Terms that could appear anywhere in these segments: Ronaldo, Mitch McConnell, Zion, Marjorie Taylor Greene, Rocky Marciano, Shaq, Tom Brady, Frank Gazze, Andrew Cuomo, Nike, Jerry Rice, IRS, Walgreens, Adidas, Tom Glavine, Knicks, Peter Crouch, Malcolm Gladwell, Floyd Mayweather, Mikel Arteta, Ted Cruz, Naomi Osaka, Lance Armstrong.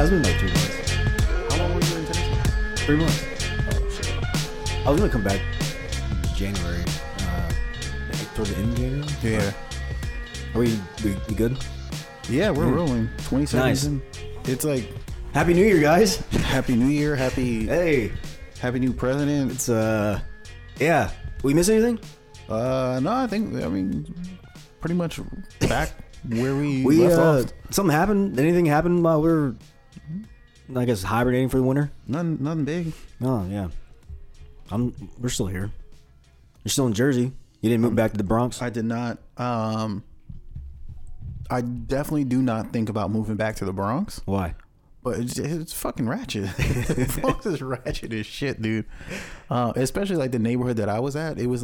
Yeah, it's been like 3 months. How long were you in Tennessee? 3 months. Oh, shit. I was going to come back January. Like toward the end of January? Yeah. But are we good? Yeah, we're rolling. 27. Nice. It's like... Happy New Year, guys. Happy New Year. Happy... Hey. Happy new president. It's, yeah. We miss anything? No, I mean, pretty much back where we left off. Something happened? Anything happened while we were, I guess, hibernating for the winter? Nothing big. Oh, yeah. We're still here. You're still in Jersey. You didn't move back to the Bronx? I did not. I definitely do not think about moving back to the Bronx. Why? But it's fucking ratchet. Bronx is ratchet as shit, dude. Especially like the neighborhood that I was at. It was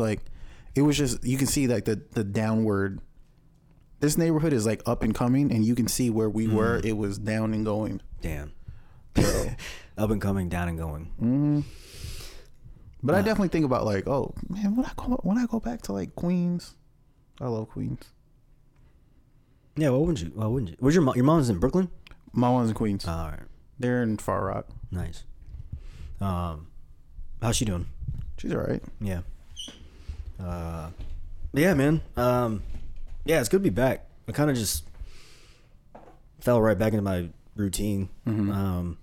just, you can see like the downward. This neighborhood is like up and coming, and you can see where we were. It was down and going. Damn. So, up and coming, down and going. Mm-hmm. But I definitely think about like, oh man, when I go back to like Queens, I love Queens. Yeah, why wouldn't you? Was your mom's in Brooklyn? My mom's in Queens. Oh, all right. They're in Far Rock. Nice. How's she doing? She's all right. Yeah. Yeah, man. Yeah, it's good to be back. I kind of just fell right back into my routine,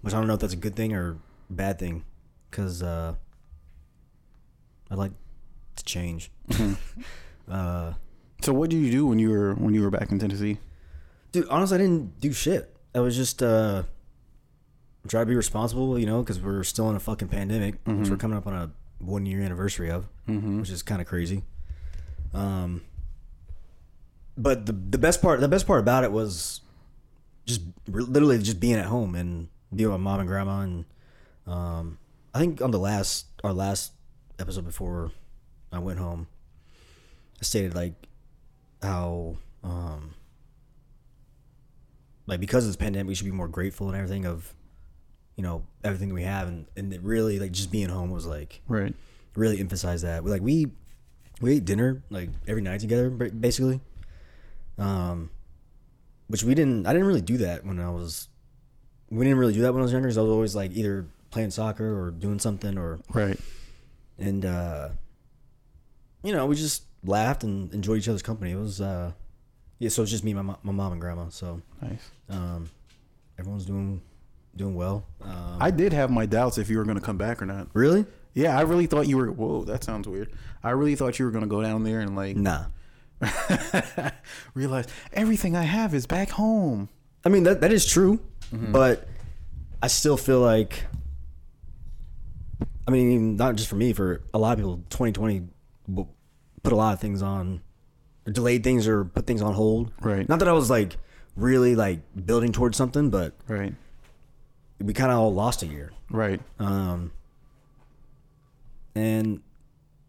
which I don't know if that's a good thing or a bad thing, because I like to change. So what did you do when you were back in Tennessee? Dude, honestly, I didn't do shit. I was just try to be responsible, you know, because we're still in a fucking pandemic, which we're coming up on a 1-year anniversary of, which is kind of crazy. But the best part about it was just literally just being at home and being with my mom and grandma. And I think on our last episode before I went home, I stated like how. Like, because of this pandemic, we should be more grateful and everything of, you know, everything we have. And it really, like, just being home was, like, right. Really emphasized that. Like, we ate dinner, like, every night together, basically. Which I didn't really do that when I was, we didn't really do that when I was younger. Because I was always, like, either playing soccer or doing something or. Right. And, you know, we just laughed and enjoyed each other's company. It was, yeah, so it's just me, and my mom and grandma. So nice. Everyone's doing well. I did have my doubts if you were going to come back or not. Really? Yeah, I really thought you were. Whoa, that sounds weird. I really thought you were going to go down there and like. Nah. Realize everything I have is back home. I mean that is true, but I still feel like. I mean, not just for me, for a lot of people, 2020 put a lot of things on. Delayed things or put things on hold. Right. Not that I was like really like building towards something, but right. We kind of all lost a year. Right. And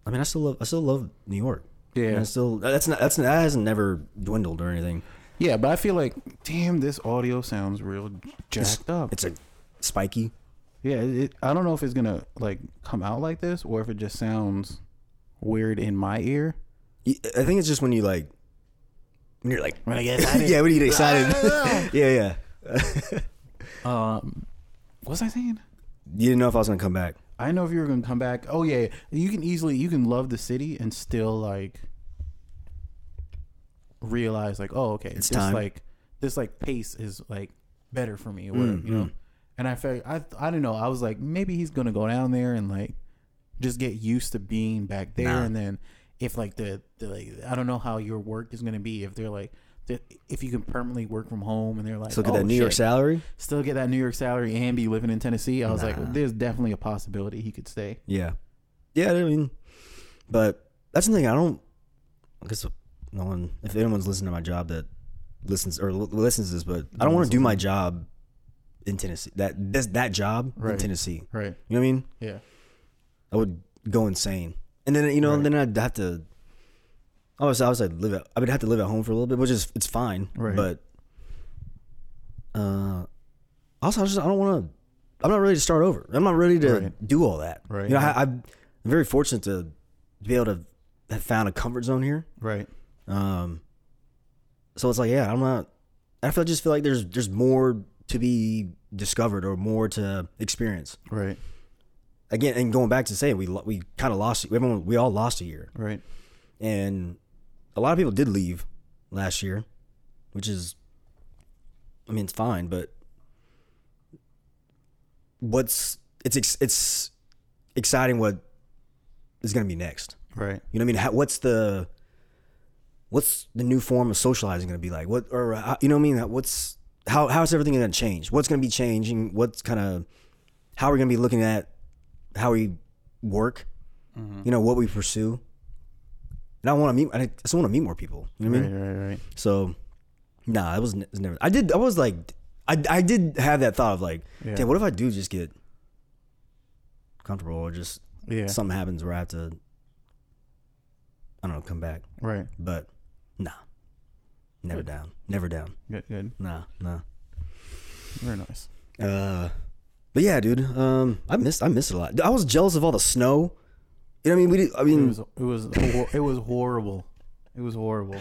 I mean, I still love New York. Yeah. And I still that hasn't never dwindled or anything. Yeah, but I feel like damn, this audio sounds real jacked up. It's like spiky. Yeah. I don't know if it's gonna like come out like this or if it just sounds weird in my ear. I think it's just when you like, when you're like, when I get excited. Yeah, when you get excited. yeah. What was I saying? You didn't know if I was gonna come back. I didn't know if you were gonna come back. Oh yeah, you can love the city and still like realize like, oh okay, it's time. Like this like pace is like better for me, or whatever, you know. And I felt I don't know. I was like, maybe he's gonna go down there and like just get used to being back there, and then. If like the like, I don't know how your work is gonna be if they're like if you can permanently work from home and they're like still get that New York salary, still get that New York salary and be living in Tennessee. I was like, well, there's definitely a possibility he could stay. Yeah. I mean, but that's the thing. I guess no one. If anyone's listening to my job that listens to this, but I don't want to do my job in Tennessee. That job in Tennessee. Right. You know what I mean? Yeah. I would go insane. And then, you know, then I'd have to, I would have to live at home for a little bit, which is, it's fine. Right. But, also I'm not ready to start over. I'm not ready to do all that. Right. You know, I'm very fortunate to be able to have found a comfort zone here. Right. So it's like, I just feel like there's more to be discovered or more to experience. Right. Again, and going back to saying we kind of lost. We all lost a year. Right. And a lot of people did leave last year, which is, I mean, it's fine, but it's exciting what is going to be next. Right. You know what I mean? What's the new form of socializing going to be like? You know what I mean? How is everything going to change? What's going to be changing? How are we going to be looking at how we work? Mm-hmm. You know, what we pursue. And I just want to meet more people. You know what I mean? Right. So, nah, it was never. I did have that thought of like, yeah. Damn, what if I do just get comfortable or just something happens where I have to, I don't know, come back. Right. But nah. Never good. Down. Never down. Good. Nah. Very nice. But yeah, dude. I missed it a lot. I was jealous of all the snow. You know what I mean? It was horrible. It was horrible.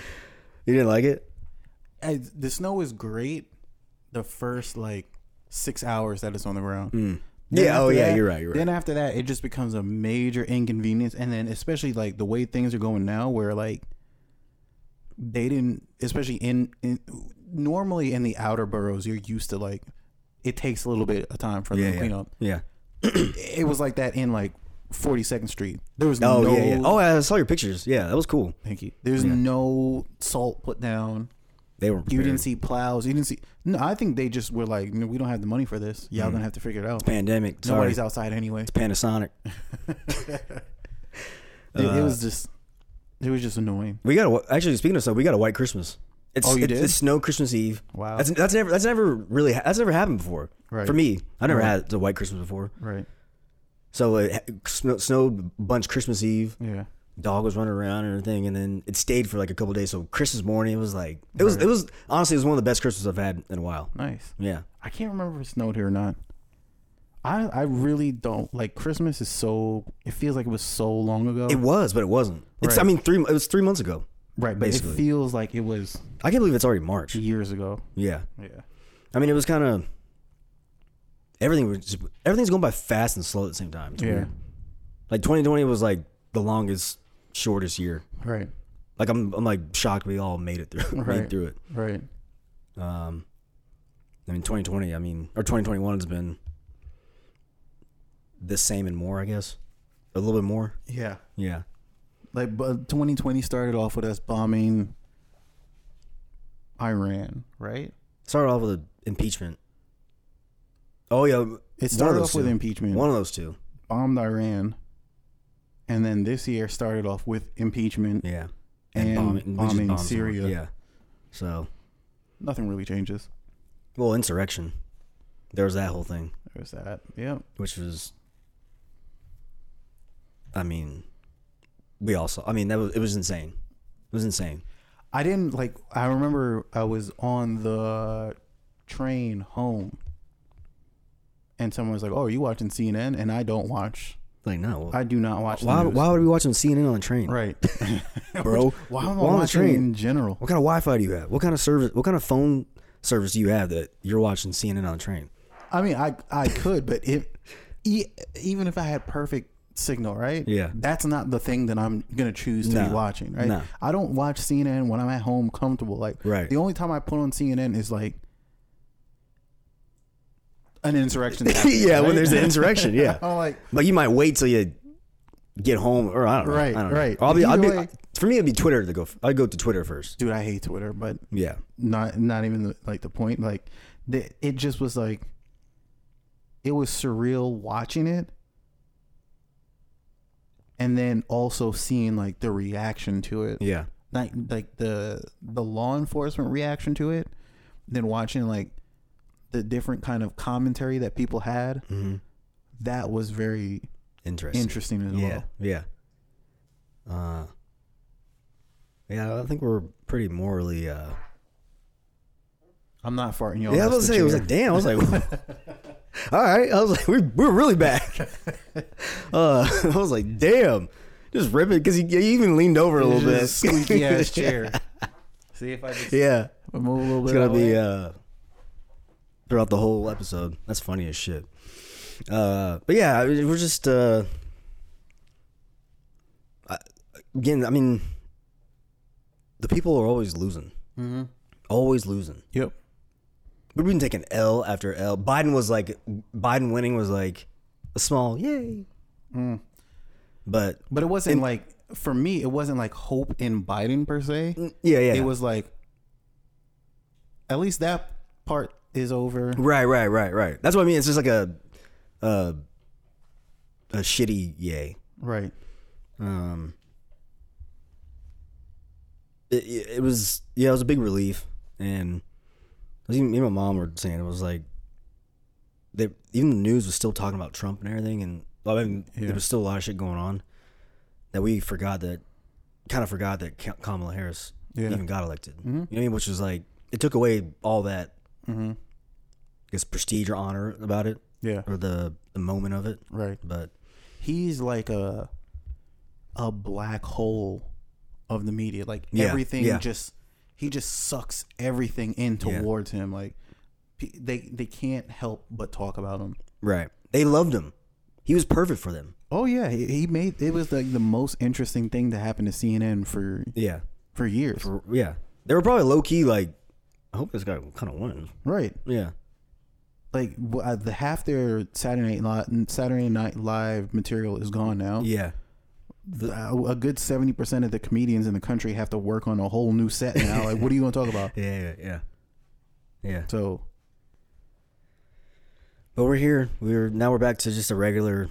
You didn't like it? The snow is great the first like 6 hours that it's on the ground. Mm. Yeah. Oh yeah. You're right. Then after that, it just becomes a major inconvenience. And then especially like the way things are going now, where like they didn't, especially in normally in the outer boroughs, you're used to like it takes a little bit of time for them to clean up. Yeah. It was like that in like 42nd Street. There was no. Yeah. Oh, I saw your pictures. Yeah, that was cool. Thank you. There's no salt put down. They were prepared. You didn't see plows. You didn't see. No, I think they just were like, we don't have the money for this. Y'all gonna have to figure it out. It's pandemic. Nobody's outside anyway. It's Panasonic. It was just annoying. We got actually speaking of stuff. We got a white Christmas. It snowed Christmas Eve. Wow. That's never happened before. Right. For me, I never had the white Christmas before. Right. So it snowed a bunch Christmas Eve. Yeah. Dog was running around and everything, and then it stayed for like a couple of days. So Christmas morning, it was honestly, it was one of the best Christmas I've had in a while. Nice. Yeah. I can't remember if it snowed here or not. I really don't like Christmas. It feels like it was so long ago. It was, but it wasn't. It's right. I mean, it was 3 months ago. Right. But basically, it feels like it was. I can't believe it's already March. Years ago. Yeah. Yeah. I mean, it was kind of everything's going by fast and slow at the same time. It's weird. Like 2020 was like the longest. Shortest year, right? Like I'm like shocked we all made it through. Right. Made through it, right? I mean 2020. I mean, or 2021 has been the same and more. I guess a little bit more. Yeah. Like, but 2020 started off with us bombing Iran, right? Started off with impeachment. Oh yeah, it started off with impeachment. One of those two bombed Iran. And then this year started off with impeachment. Yeah. And bombing Syria. Yeah. So nothing really changes. Well, insurrection. There was that whole thing. There was that. Yeah. Which was, I mean, we all saw. I mean, it was insane. It was insane. I remember I was on the train home and someone was like, oh, are you watching CNN? And I don't watch. Like, no. Well, I do not watch the news. Why would we watch CNN on the train? Right. Bro. Why am I watching the train in general? What kind of Wi-Fi do you have? What kind of phone service do you have that you're watching CNN on the train? I mean, I could, but even if I had perfect signal, right? Yeah. That's not the thing that I'm going to choose to be watching, right? No. I don't watch CNN when I'm at home comfortable. Like, right. The only time I put on CNN is like, an insurrection. Yeah, right? When there's an insurrection, yeah. I'm like, but you might wait till you get home, or I don't know. Right, I don't know. Right. For me, it'd be Twitter. I'd go to Twitter first. Dude, I hate Twitter, but yeah, not even the point. Like, it just was like, it was surreal watching it, and then also seeing like the reaction to it. Yeah, like the law enforcement reaction to it, then watching like. The different kind of commentary that people had, that was very interesting as well. Yeah. Yeah, I think we're pretty morally, I'm not farting y'all. Yeah, I was going to say, it was like, damn, I was like, all right. I was like, we're really back. I was like, damn, just ripping. Cause he even leaned over a little bit. Squeaky ass chair. See if I just move a little bit. It's going to be, throughout the whole episode. That's funny as shit. But yeah, I mean, we're just again, I mean, the people are always losing. Mm-hmm. Always losing. Yep. We've been taking L after L. Biden winning was like a small yay. Mm. But it wasn't like, for me, it wasn't like hope in Biden per se. Yeah, yeah. It was like, at least that part is over. Right. That's what I mean. It's just like a shitty yay. Right. It was, yeah, it was a big relief. And even me and my mom were saying, it was like, even the news was still talking about Trump and everything. And I mean, yeah, there was still a lot of shit going on that we kind of forgot that Kamala Harris even got elected. Mm-hmm. You know what I mean? Which was like, it took away all that, mm-hmm, I guess, prestige or honor about it. Yeah. Or the moment of it. Right. But he's like a black hole of the media. Like, everything he just sucks everything in towards him. Like, they can't help but talk about him. Right. They loved him. He was perfect for them. Oh yeah, he made it was like the most interesting thing to happen to CNN for years. They were probably low key like, I hope this guy kind of wins. Right. Yeah. Like the half their Saturday Night Live material is gone now. Yeah. A good 70% of the comedians in the country have to work on a whole new set now. Like, what are you going to talk about? Yeah. So. But we're here. We're back to just a regular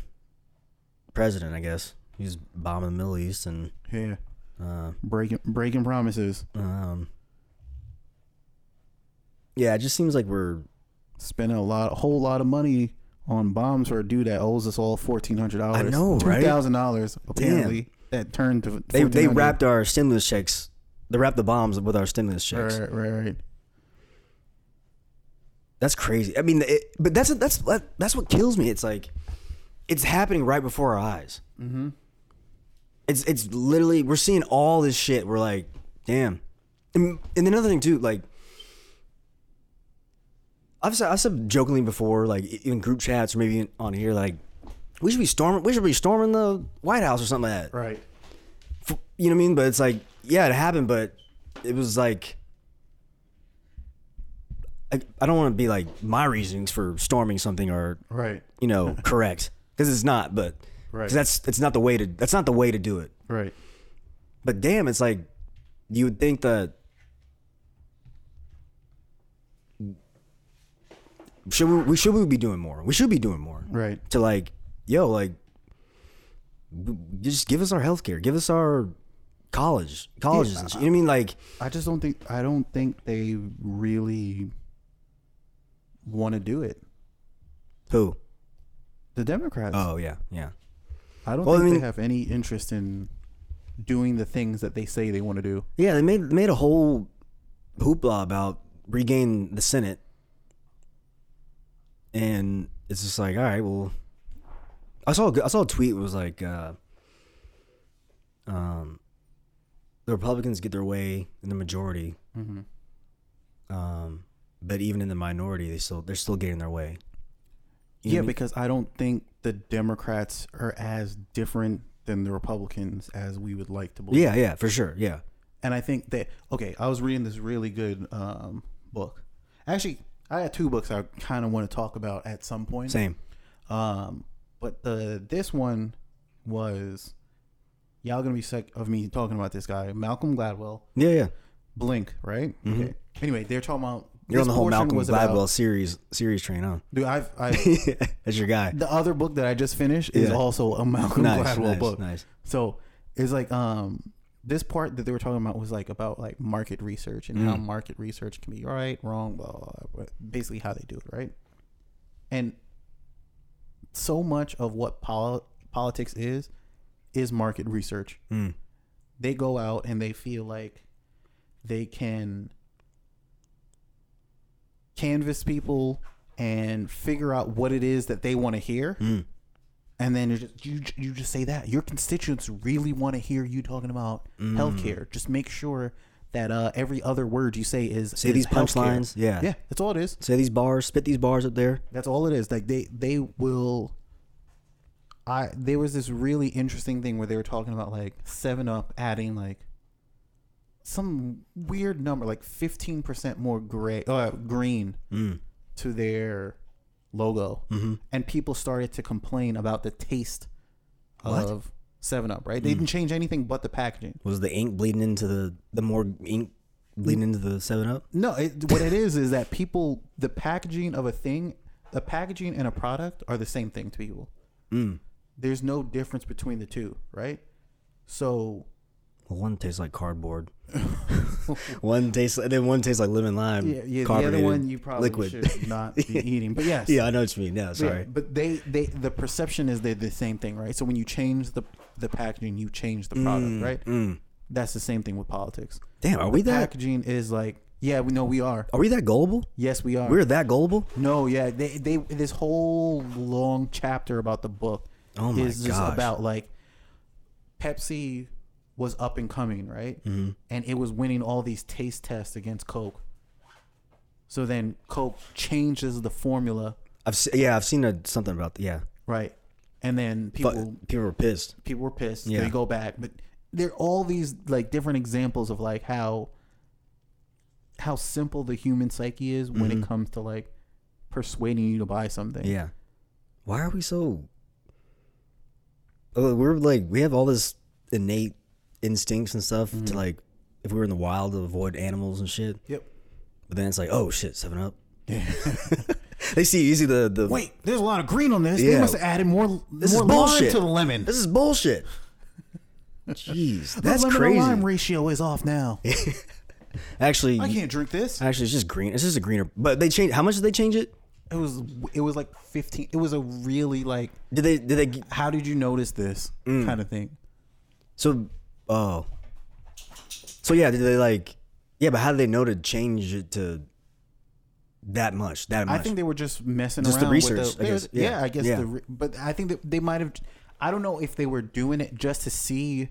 president, I guess. He's bombing the Middle East and breaking promises. Yeah, it just seems like we're spending a whole lot of money on bombs for a dude that owes us all $1,400. I know, right? $2,000 apparently. Damn. That turned to they wrapped our stimulus checks. They wrapped the bombs with our stimulus checks. Right. That's crazy. I mean, but that's what kills me. It's like, it's happening right before our eyes. Mm-hmm. It's literally, we're seeing all this shit. We're like, damn. And another thing too, like, I've said jokingly before, like in group chats or maybe on here, like, we should be storming the White House or something like that. Right. You know what I mean? But it's like, yeah, it happened, but it was like, I don't want to be like, my reasonings for storming something are correct, because it's not, but that's not the way to do it. Right. But damn, it's like, you would think that, should we be doing more? We should be doing more. Right. To like, just give us our healthcare, give us our colleges and shit. You know what I mean? Like, I don't think they really want to do it. Who? The Democrats. Oh yeah. I don't think they have any interest in doing the things that they say they want to do. Yeah, they made a whole hoopla about regaining the Senate, and it's just like, all right, well, I saw a tweet. It was like, the Republicans get their way in the majority, mm-hmm, but even in the minority, they're still getting their way. You know what I mean? Because I don't think the Democrats are as different than the Republicans as we would like to believe. Yeah, for sure. Yeah. And I think that, I was reading this really good book. Actually, I had two books I kind of want to talk about at some point. Same. But this one was, y'all going to be sick of me talking about this guy, Malcolm Gladwell. Yeah. Blink, right? Mm-hmm. Okay. Anyway, they're talking about, you're on the whole Malcolm Gladwell series train, huh? Dude, that's your guy. The other book that I just finished is also a Malcolm Gladwell book. Nice. So it's like, this part that they were talking about was like about like market research and how market research can be right, wrong, blah, blah, blah, basically how they do it, right? And so much of what politics is market research. Mm. They go out and they feel like they can canvas people and figure out what it is that they want to hear, and then you just say that your constituents really want to hear you talking about healthcare. Just make sure that every other word you say is say these punchlines. Yeah, yeah, that's all it is. Say these bars, spit these bars up there. That's all it is. Like they will. There was this really interesting thing where they were talking about like 7-Up adding like some weird number, like 15% more green to their logo, and people started to complain about the taste of 7-Up. Right, they didn't change anything but the packaging. Was the ink bleeding into the more ink bleeding into the 7-Up? No, what it is that people, the packaging of a thing, the packaging and a product are the same thing to people. There's no difference between the two, right? So one tastes like cardboard. One tastes like lemon lime. Yeah, the other one you probably should not be eating. But yes, yeah, I know what you mean. Yeah, sorry. Yeah, but they the perception is they're the same thing, right? So when you change the packaging, you change the product, right? That's the same thing with politics. Damn, are we that? Packaging is like, yeah, we know we are. Are we that gullible? Yes, we are. We're that gullible? No, yeah. They this whole long chapter about the book is just about like Pepsi was up and coming, right? And it was winning all these taste tests against Coke. So then Coke changes the formula. I've seen something about that. Yeah, right. And then people were pissed. Yeah. They go back, but there are all these like different examples of like how simple the human psyche is when it comes to like persuading you to buy something. Yeah. Why are we so? We're like, we have all this innate instincts and stuff to like, if we were in the wild, to avoid animals and shit. Yep. But then it's like, oh shit, 7-Up. Yeah. They see easy the wait, there's a lot of green on this. Yeah. They must have added more lime to the lemon. This is bullshit. Jeez, that's crazy. The lemon lime ratio is off now. Actually, I can't drink this. Actually, it's just green. It's just a greener. But they changed. How much did they change it? It was like 15. It was a really like. Did they? How did you notice this kind of thing? So yeah, did they like? Yeah, but how did they know to change it to that much? I think they were just messing around. Just the research, I guess. Yeah, I guess. Yeah. But I think that they might have. I don't know if they were doing it just to see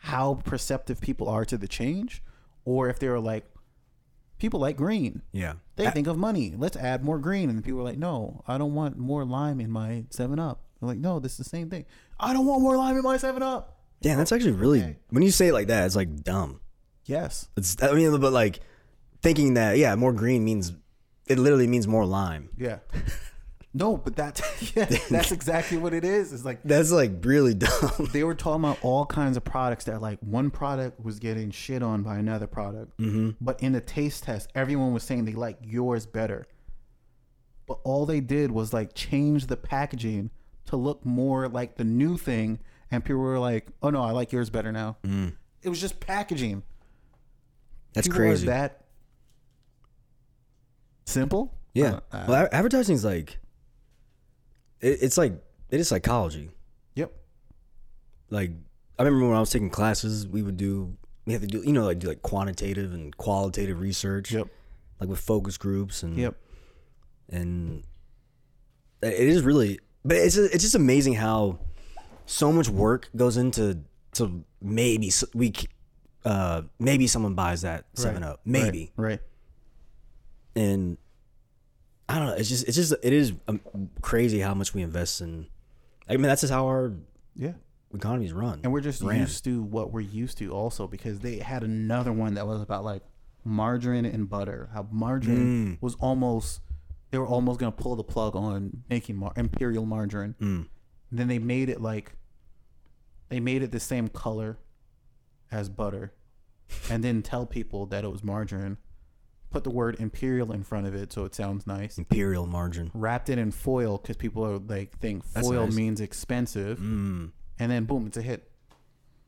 how perceptive people are to the change, or if they were like, people like green. Yeah, they think of money. Let's add more green, and people are like, no, I don't want more lime in my 7-Up. They're like, no, this is the same thing. I don't want more lime in my 7-Up. Damn, that's actually really, when you say it like that, it's like dumb. Yes. But like thinking that, yeah, more green means, it literally means more lime. Yeah. No, but that's exactly what it is. It's like, that's like really dumb. They were talking about all kinds of products that like one product was getting shit on by another product. But in the taste test, everyone was saying they like yours better. But all they did was like change the packaging to look more like the new thing. And people were like, oh no, I like yours better now. It was just packaging. That's people crazy. That simple? Yeah. Well, advertising is like, it's like, it is psychology. Yep. Like, I remember when I was taking classes, we had to do, you know, like do like quantitative and qualitative research. Yep. Like with focus groups and. Yep. And it is really, but it's just amazing how so much work goes into maybe someone buys that 7-Up, maybe. Right. And I don't know. It is crazy how much we invest in. I mean, that's just how our economies run. And we're just used to what we're used to also, because they had another one that was about like margarine and butter. How margarine was almost, they were almost going to pull the plug on making imperial margarine. Then they made it the same color as butter and then tell people that it was margarine. Put the word imperial in front of it so it sounds nice. Imperial margarine. Wrapped it in foil because people are like think foil means expensive. And then boom, it's a hit.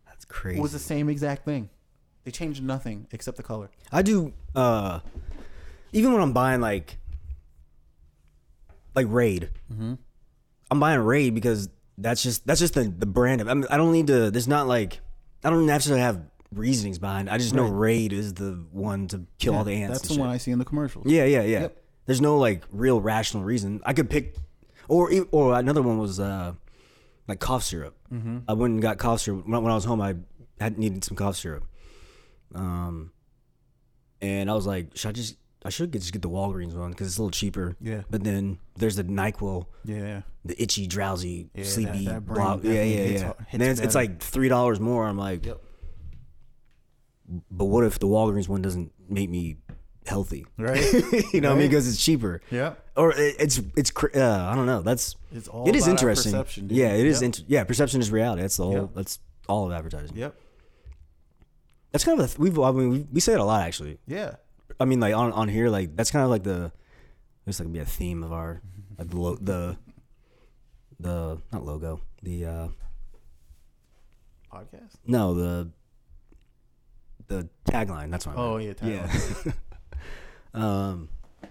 That's crazy. It was the same exact thing. They changed nothing except the color. I do, even when I'm buying like Raid, I'm buying Raid because that's just the brand of. I don't need to. There's not like, I don't necessarily have reasonings behind. I just know Raid is the one to kill all the ants. That's the one I see in the commercials. Yeah. Yep. There's no like real rational reason. I could pick, or another one was like cough syrup. I went and got cough syrup when I was home. I needed some cough syrup. And I was like, I should just get the Walgreens one because it's a little cheaper. Yeah. But then there's the NyQuil. Yeah. The itchy, drowsy, sleepy. That brain. And then it's like $3 more. I'm like, yep. But what if the Walgreens one doesn't make me healthy? Right. You know what I mean? Because it's cheaper. Yeah. Or it's I don't know. It is interesting. Perception, dude. Yeah. It is. Perception is reality. That's the whole. Yep. That's all of advertising. Yep. That's kind of we say it a lot actually. Yeah. I mean, like on here, like that's kind of like there's like gonna be a theme of our like the not logo, the podcast. No, the tagline. That's what. Oh, right. Yeah, tagline. Yeah.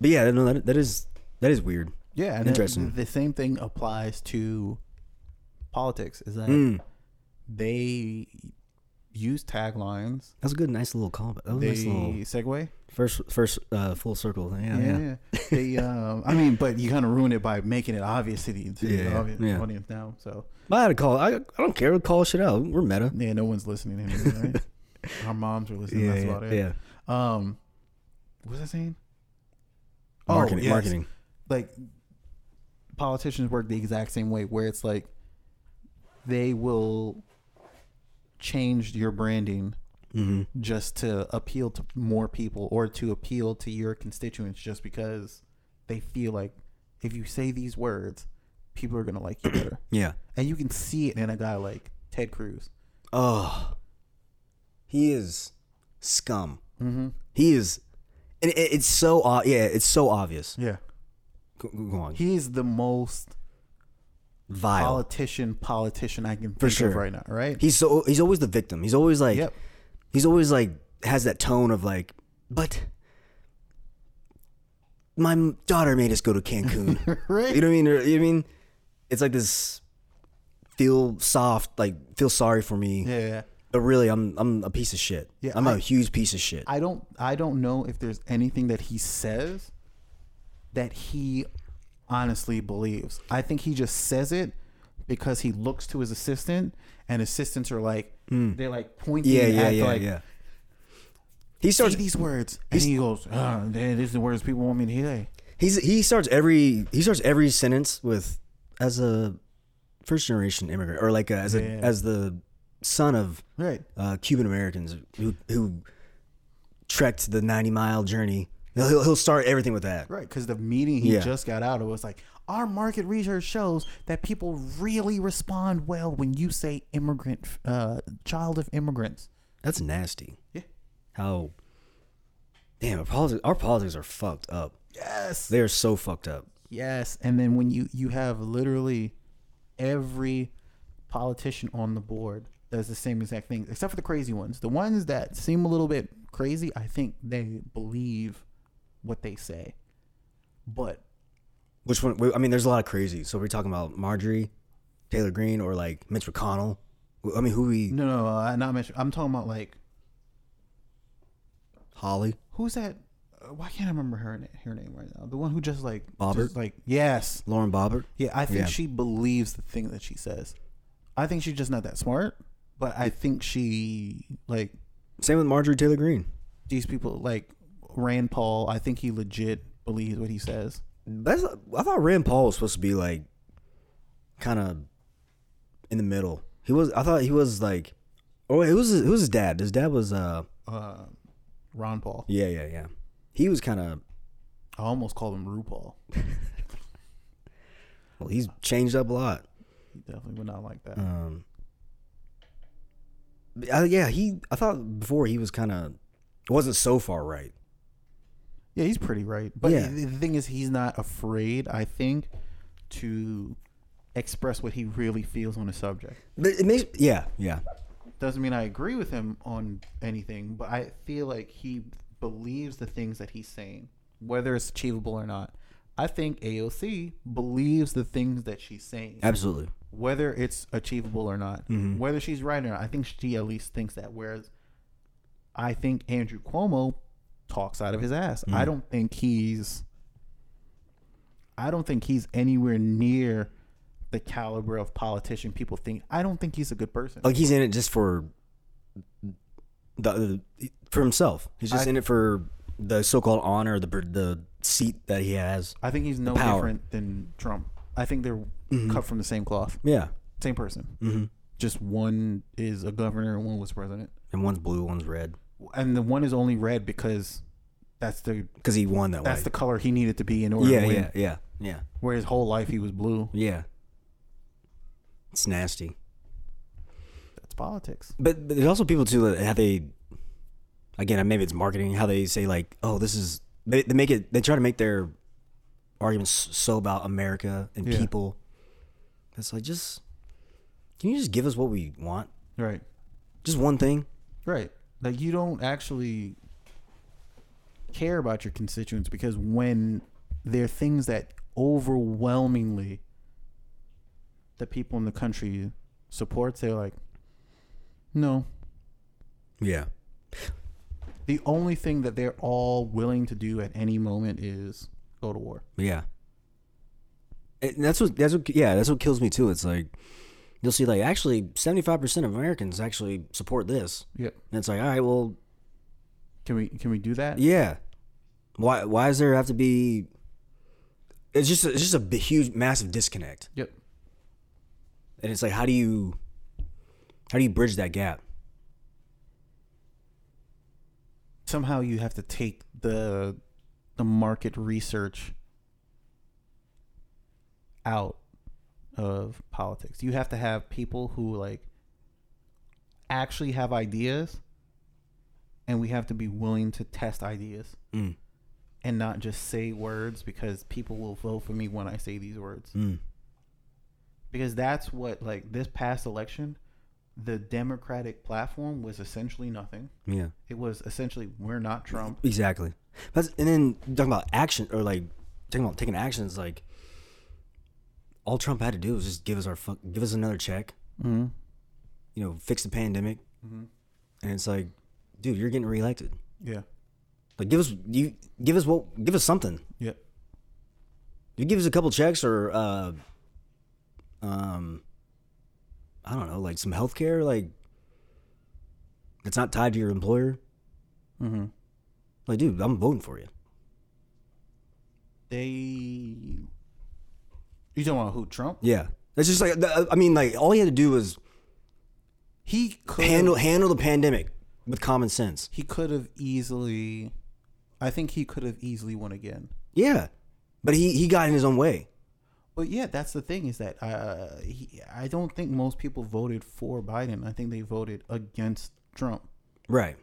But yeah, no, that is weird. Yeah, and interesting. The same thing applies to politics. Is that they use taglines. That's a good, nice little callback. That was a nice little segue. First, full circle. Yeah. But you kind of ruined it by making it obvious to the audience now. So, I had a call. I don't care. Call shit out. We're meta. Yeah, no one's listening anymore. Right? Our moms are listening. Yeah, that's about it. Yeah. What was I saying? Marketing. Oh, yes. Marketing. Like politicians work the exact same way, where it's like they will change your branding just to appeal to more people or to appeal to your constituents, just because they feel like if you say these words, people are going to like you better. Yeah. And you can see it in a guy like Ted Cruz. Oh, he is scum. Mm-hmm. He is. And it's so it's so obvious. Yeah. Go on. He's the most vile politician I can think of right now, right? He's always the victim. He's always like, yep. He's always like has that tone of like, but my daughter made us go to Cancun. Right. You know what I mean? It's like this feel sorry for me. Yeah. But really, I'm a piece of shit. Yeah, I'm a huge piece of shit. I don't know if there's anything that he says that he honestly believes. I think he just says it because he looks to his assistant, and assistants are like they're like pointing at. He starts say these words, and he goes, "These are the words people want me to hear." He starts every sentence with "as a first generation immigrant" or like as the son of Cuban Americans who trekked the 90-mile journey. He'll start everything with that. Right, because the meeting he just got out of was like, our market research shows that people really respond well when you say immigrant, child of immigrants. That's nasty. Yeah. Damn, our politics are fucked up. Yes. They are so fucked up. Yes, and then when you have literally every politician on the board does the same exact thing, except for the crazy ones. The ones that seem a little bit crazy, I think they believe what they say. But which one? I mean, there's a lot of crazy. So we're talking about Marjorie Taylor Greene or like Mitch McConnell. I mean, not Mitch. I'm talking about like Holly. Who's that? Why can't I remember her name right now? The one who just like Boebert. Just like, yes, Lauren Boebert. Yeah, I think she believes the thing that she says. I think she's just not that smart, but I think she like. Same with Marjorie Taylor Greene. These people like Rand Paul. I think he legit believes what he says. I thought Rand Paul was supposed to be like kind of in the middle. He was. I thought he was like, oh, it was his dad. His dad was Ron Paul. Yeah. He was kind of. I almost called him RuPaul. Well, he's changed up a lot. He definitely would not like that. I thought before he was kind of, wasn't so far right. Yeah, he's pretty right. But the thing is, he's not afraid, I think, to express what he really feels on a subject. It doesn't mean I agree with him on anything, but I feel like he believes the things that he's saying, whether it's achievable or not. I think AOC believes the things that she's saying. Absolutely. Whether it's achievable or not, whether she's right or not, I think she at least thinks that. Whereas I think Andrew Cuomo talks out of his ass. Mm-hmm. I don't think he's anywhere near the caliber of politician people think. I don't think he's a good person. Like he's in it just for the for himself. He's just in it for the so-called honor, the seat that he has. I think he's no different than Trump. I think they're cut from the same cloth. Yeah. Same person. Mm-hmm. Just one is a governor and one was president. And one's blue, one's red. And the one is only red because that's the... Because he won that way. That's the color he needed to be in order to win. Yeah. Where his whole life he was blue. Yeah. It's nasty. That's politics. But there's also people, too, that how they... Again, maybe it's marketing, how they say, like, oh, this is... They make it... They try to make their arguments so about America and people. It's like, just... Can you just give us what we want? Right. Just one thing? Right. Like, you don't actually care about your constituents because when there are things that overwhelmingly the people in the country support, they're like, no. Yeah. The only thing that they're all willing to do at any moment is go to war. Yeah. And that's what kills me too. It's like, you'll see, like, actually 75% of Americans actually support this. Yeah. And it's like, all right, well, can we do that? Yeah. Why does there have to be? It's just a huge, massive disconnect. Yep. And it's like, how do you bridge that gap? Somehow you have to take the market research out of politics. You have to have people who, like, actually have ideas, and we have to be willing to test ideas and not just say words because people will vote for me when I say these words. Because that's what, like, this past election, the Democratic platform was essentially nothing. Yeah. It was essentially, we're not Trump. Exactly. And then talking about action, or like talking about taking actions, like, all Trump had to do was just give us another check, you know, fix the pandemic, and it's like, dude, you're getting reelected. Yeah, like give us something. Yeah, you give us a couple checks or I don't know, like some healthcare, like it's not tied to your employer. Like, dude, I'm voting for you. You don't want to hoot Trump? Yeah. It's just like, I mean, like, all he had to do was he could handle the pandemic with common sense. He could have easily, I think he could have easily won again. Yeah. But he got in his own way. But yeah, that's the thing is that I don't think most people voted for Biden. I think they voted against Trump. Right.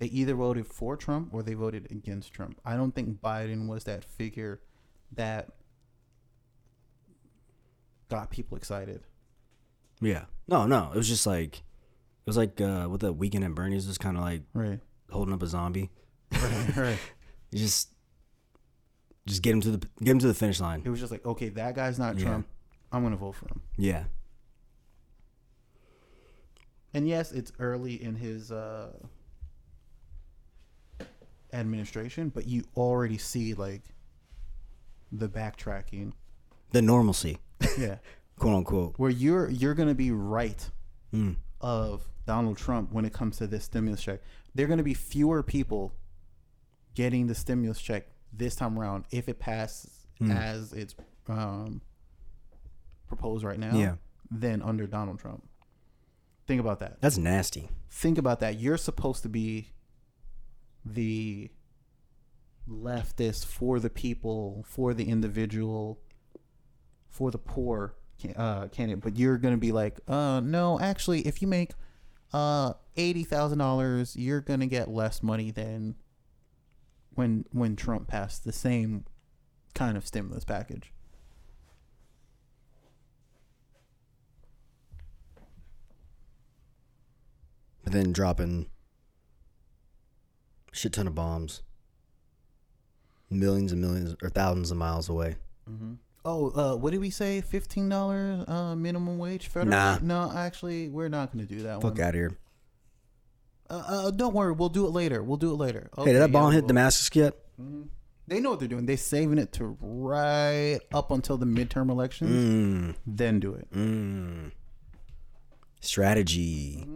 They either voted for Trump or they voted against Trump. I don't think Biden was that figure that got people excited. Yeah. No. It was just like, it was like with the Weekend at Bernie's was kind of like holding up a zombie. Right. You just get him to the finish line. It was just like, okay, that guy's not Trump. I'm gonna vote for him. Yeah. And yes, it's early in his administration, but you already see like the backtracking, the normalcy. Yeah. Quote unquote. Where you're going to be right of Donald Trump when it comes to this stimulus check. There are going to be fewer people getting the stimulus check this time around if it passes as it's proposed right now than under Donald Trump. Think about that. That's nasty. Think about that. You're supposed to be the leftist for the people, for the individual, for the poor candidate, but you're going to be like, no, actually, if you make $80,000, you're going to get less money than when Trump passed the same kind of stimulus package. But then dropping a shit ton of bombs, millions and millions or thousands of miles away. Mm-hmm. Oh, what did we say? $15 minimum wage? Federal? Nah. No, actually, we're not going to do that. Fuck out of here. Don't worry. We'll do it later. Okay, hey, did that bomb hit Damascus yet? Mm-hmm. They know what they're doing. They're saving it to right up until the midterm elections. Then do it. Strategy.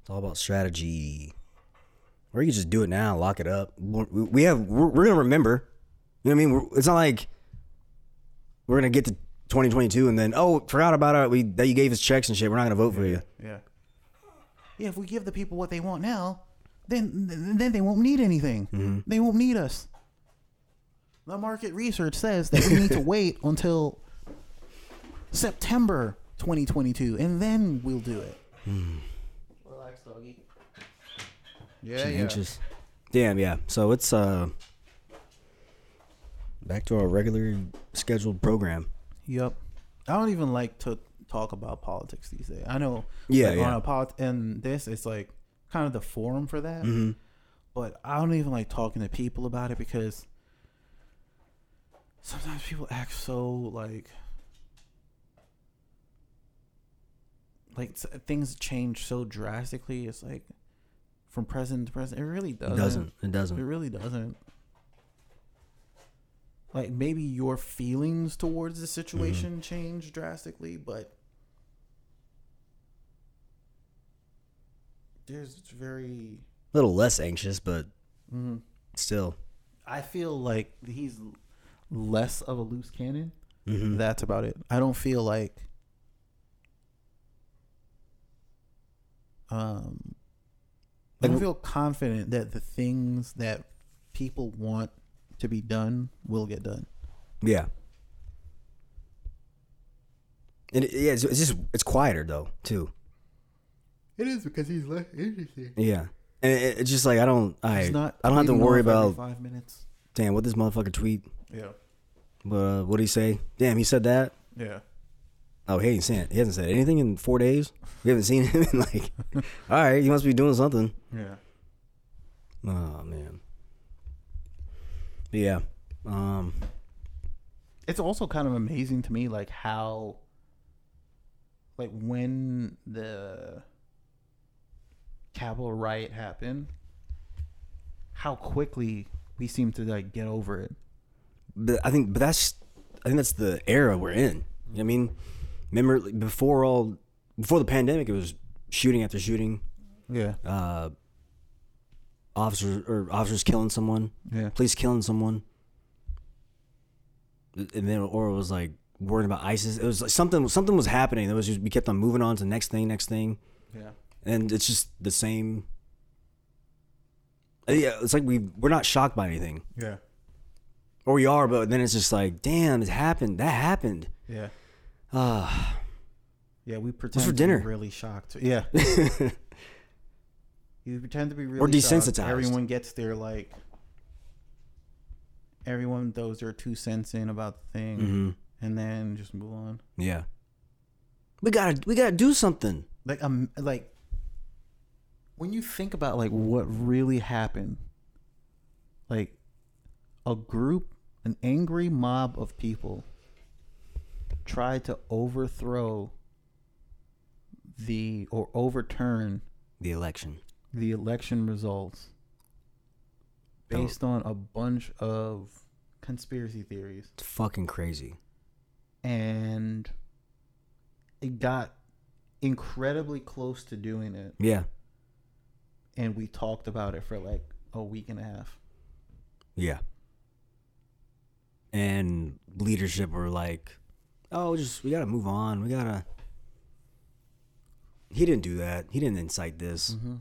It's all about strategy. Or you can just do it now, lock it up. We're gonna remember. You know what I mean? It's not like we're gonna get to 2022 and then, oh, forgot about it. That you gave us checks and shit. We're not gonna vote for you. Yeah. Yeah. If we give the people what they want now, then they won't need anything. Mm-hmm. They won't need us. The market research says that we need to wait until September 2022, and then we'll do it. Mm. Relax, doggy. Yeah. Damn, yeah. So it's back to our regular scheduled program. Yep. I don't even like to talk about politics these days. I know. Yeah, like, yeah. And this is like kind of the forum for that. Mm-hmm. But I don't even like talking to people about it because sometimes people act so like things change so drastically. It's like from president to president. It really doesn't. It really doesn't. Like maybe your feelings towards the situation mm-hmm. change drastically, but it's very a little less anxious, but mm-hmm. still. I feel like he's less of a loose cannon. Mm-hmm. That's about it. I don't feel like I feel confident that the things that people want to be done will get done. Yeah. And it's quieter though too. It is because he's less interested. Yeah. And it's just like I don't have to worry about 5 minutes. Damn, what this motherfucker tweet? Yeah. But what did he say? Damn, he said that? Yeah. Oh, he hasn't said anything in 4 days. We haven't seen him in all right, you must be doing something. Yeah. Oh man. But yeah. It's also kind of amazing to me, how, when the Capitol riot happened, how quickly we seem to get over it. But I think that's the era we're in. You know what I mean? Remember before the pandemic, it was shooting after shooting. Yeah. Officers killing someone. Yeah. Police killing someone. And then, or it was worrying about ISIS. It was something was happening. It was just, we kept on moving on to next thing. Yeah. And it's just the same. Yeah. It's we're not shocked by anything. Yeah. Or we are, but then it's just damn, it happened. That happened. Yeah. Yeah, we pretend to be really shocked. Yeah. You pretend to be really desensitized. Shocked. Everyone gets their everyone throws their 2 cents in about the thing, mm-hmm. and then just move on. Yeah. We gotta do something. When you think about what really happened, an angry mob of people tried to overthrow or overturn the election results based on a bunch of conspiracy theories. It's fucking crazy. And it got incredibly close to doing it. Yeah. And we talked about it for a week and a half. Yeah. And leadership were oh, we gotta move on. He didn't do that. He didn't incite this. Mm-hmm.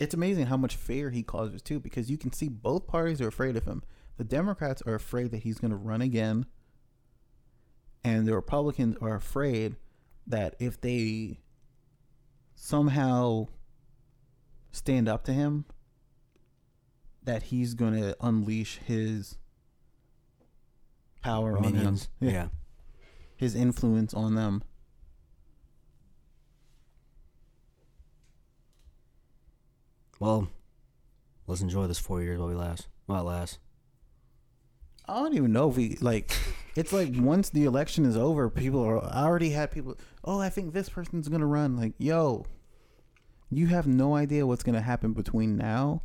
It's amazing how much fear he causes too, because you can see both parties are afraid of him. The Democrats are afraid that he's gonna run again, and the Republicans are afraid that if they somehow stand up to him, that he's going to unleash his power minions on them. Yeah. His influence on them. Well, let's enjoy this 4 years while we last. While it lasts. I don't even know if we, it's once the election is over, I already had people, oh, I think this person's going to run. Yo, you have no idea what's going to happen between now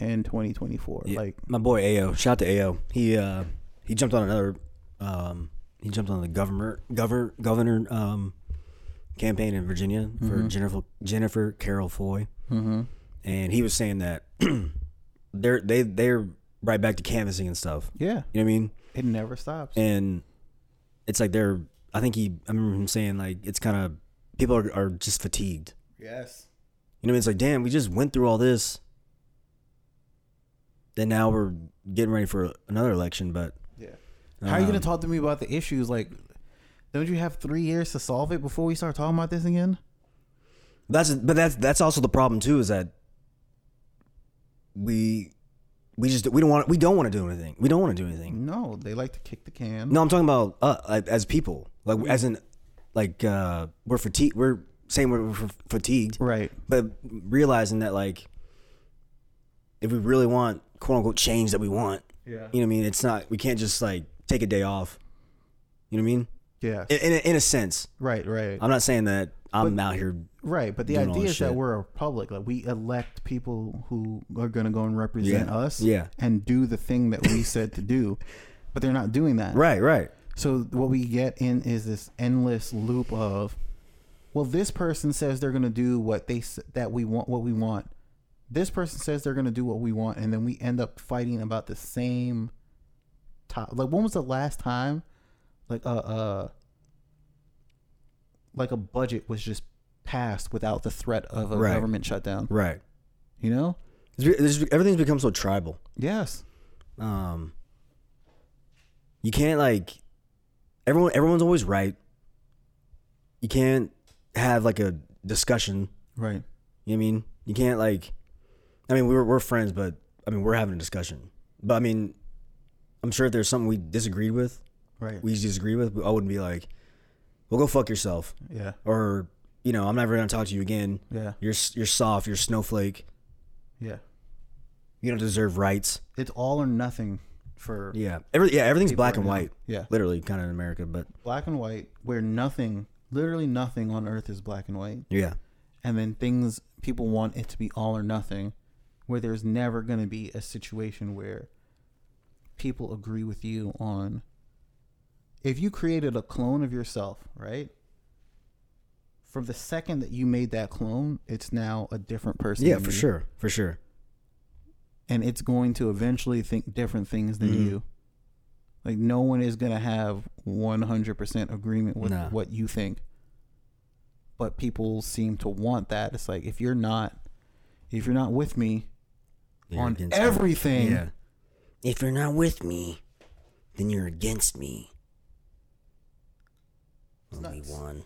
and 2024. Yeah. My boy AO, shout out to AO. He jumped on the governor campaign in Virginia mm-hmm. for Jennifer Carol Foy, mm-hmm. and he was saying that they're right back to canvassing and stuff. Yeah, you know what I mean. It never stops, and it's like they're. I remember him saying like it's kind of people are just fatigued. Yes. You know what I mean? It's like, damn, we just went through all this. Then now we're getting ready for another election, but yeah. How are you going to talk to me about the issues? Like, don't you have 3 years to solve it before we start talking about this again? But that's also the problem too, is that we don't want to do anything. We don't want to do anything. No, they like to kick the can. No, I'm talking about as people, like as in, like we're fatigued. We're saying we're fatigued, right? But realizing that, like, if we really want "quote unquote" change that we want, yeah, you know what I mean. It's not. We can't just like take a day off. You know what I mean? Yeah. In a sense, right. I'm not saying that I'm out here, right? But the idea is that we're a republic. Like we elect people who are going to go and represent us, and do the thing that we said to do. But they're not doing that, right. So what we get in is this endless loop of. Well, this person says they're going to do what we want. This person says they're going to do what we want, and then we end up fighting about the same top. Like, when was the last time, like a budget was just passed without the threat of a government shutdown? Right. You know, everything's become so tribal. Yes. You can't like everyone's always right. You can't have like a discussion, right? You know what I mean? You can't like, I mean, we're friends, but I mean, we're having a discussion. But I mean, I'm sure if there's something we disagreed with, right? We disagree with, I wouldn't be like, "Well, go fuck yourself," yeah, or you know, I'm never gonna talk to you again. Yeah, you're soft, you're snowflake. Yeah, you don't deserve rights. It's all or nothing for everything's black and white. Yeah, literally, kind of in America, but black and white where nothing. Literally nothing on earth is black and white. Yeah. And then people want it to be all or nothing, where there's never going to be a situation where people agree with you on. If you created a clone of yourself, right? From the second that you made that clone, it's now a different person. Yeah, for sure. And it's going to eventually think different things than you. Like, no one is going to have 100% agreement with what you think. But people seem to want that. It's like, if you're not with me on everything. Yeah. If you're not with me, then you're against me. It's only one.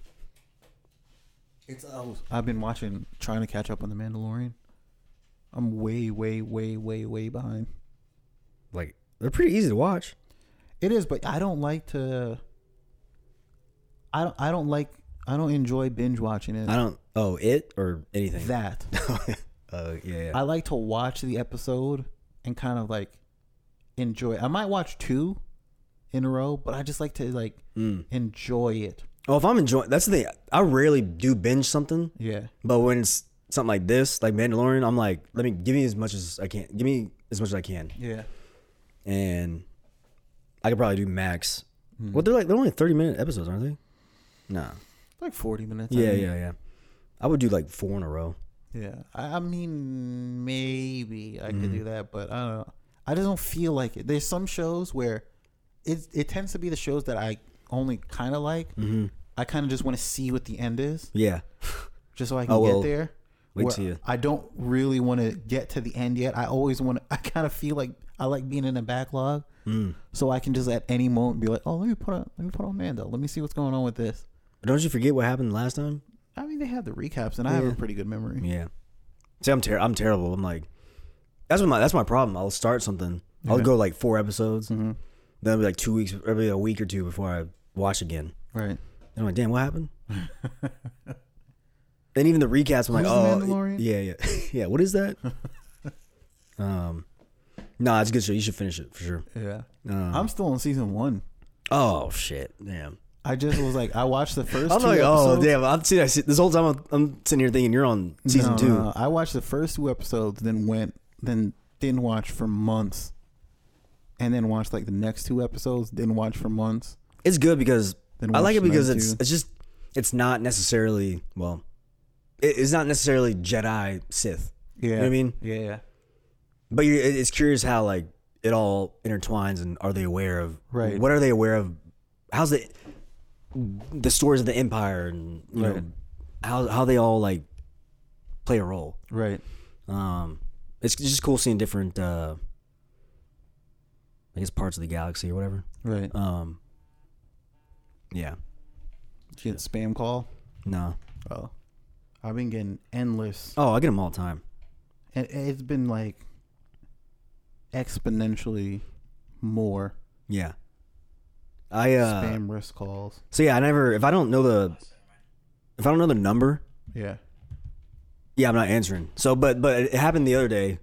I've been trying to catch up on The Mandalorian. I'm way, way, way, way, way behind. Like, they're pretty easy to watch. It is, but I don't like to. I don't enjoy binge watching it. I don't. Oh, it or anything that. Yeah. I like to watch the episode and kind of like enjoy. I might watch two in a row, but I just like to like enjoy it. Oh, if I'm enjoying, that's the thing. I rarely do binge something. Yeah. But when it's something like this, like Mandalorian, I'm like, give me as much as I can. Yeah. And. I could probably do max. Well, they're only 30-minute episodes, aren't they? No. Like 40 minutes. Yeah. I would do like four in a row. Yeah. I mean, maybe I could do that, but I don't know. I just don't feel like it. There's some shows where it tends to be the shows that I only kind of like. Mm-hmm. I kind of just want to see what the end is. Yeah. Just so I can get there. Wait till you. I don't really want to get to the end yet. I kind of feel like I like being in a backlog. So I can just at any moment be like, oh, let me put on Mando. Let me see what's going on with this. Don't you forget what happened last time? I mean, they had the recaps, and I have a pretty good memory. Yeah. See, I'm terrible. I'm like, that's my problem. I'll start something. I'll go like four episodes. Mm-hmm. Then it'll be like 2 weeks, maybe a week or two before I watch again. Right. And I'm like, damn, what happened? And even the recaps, I'm like, oh, yeah. What is that? No, it's a good show. You should finish it for sure. Yeah. I'm still on season 1. Oh, shit. Damn. I just was like, I watched the first two episodes. Oh, damn. This whole time I'm sitting here thinking you're on season 2. No. I watched the first two episodes, then didn't watch for months. And then watched like the next two episodes, didn't watch for months. It's good because I like it because it's just, it's not necessarily, well, it's not necessarily Jedi Sith. Yeah. You know what I mean? Yeah, yeah. But it's curious how, like, it all intertwines, and are they aware of, right? What are they aware of? How's the stories of the empire, and you right. know how they all like play a role, right? It's just cool seeing different, I guess, parts of the galaxy or whatever, right? Yeah. Did you get a spam call? No. Oh, I've been getting endless. Oh, I get them all the time. It's been like exponentially more. Yeah. I spam risk calls. So yeah, I never, if I don't know the number, yeah, I'm not answering. So but it happened the other day,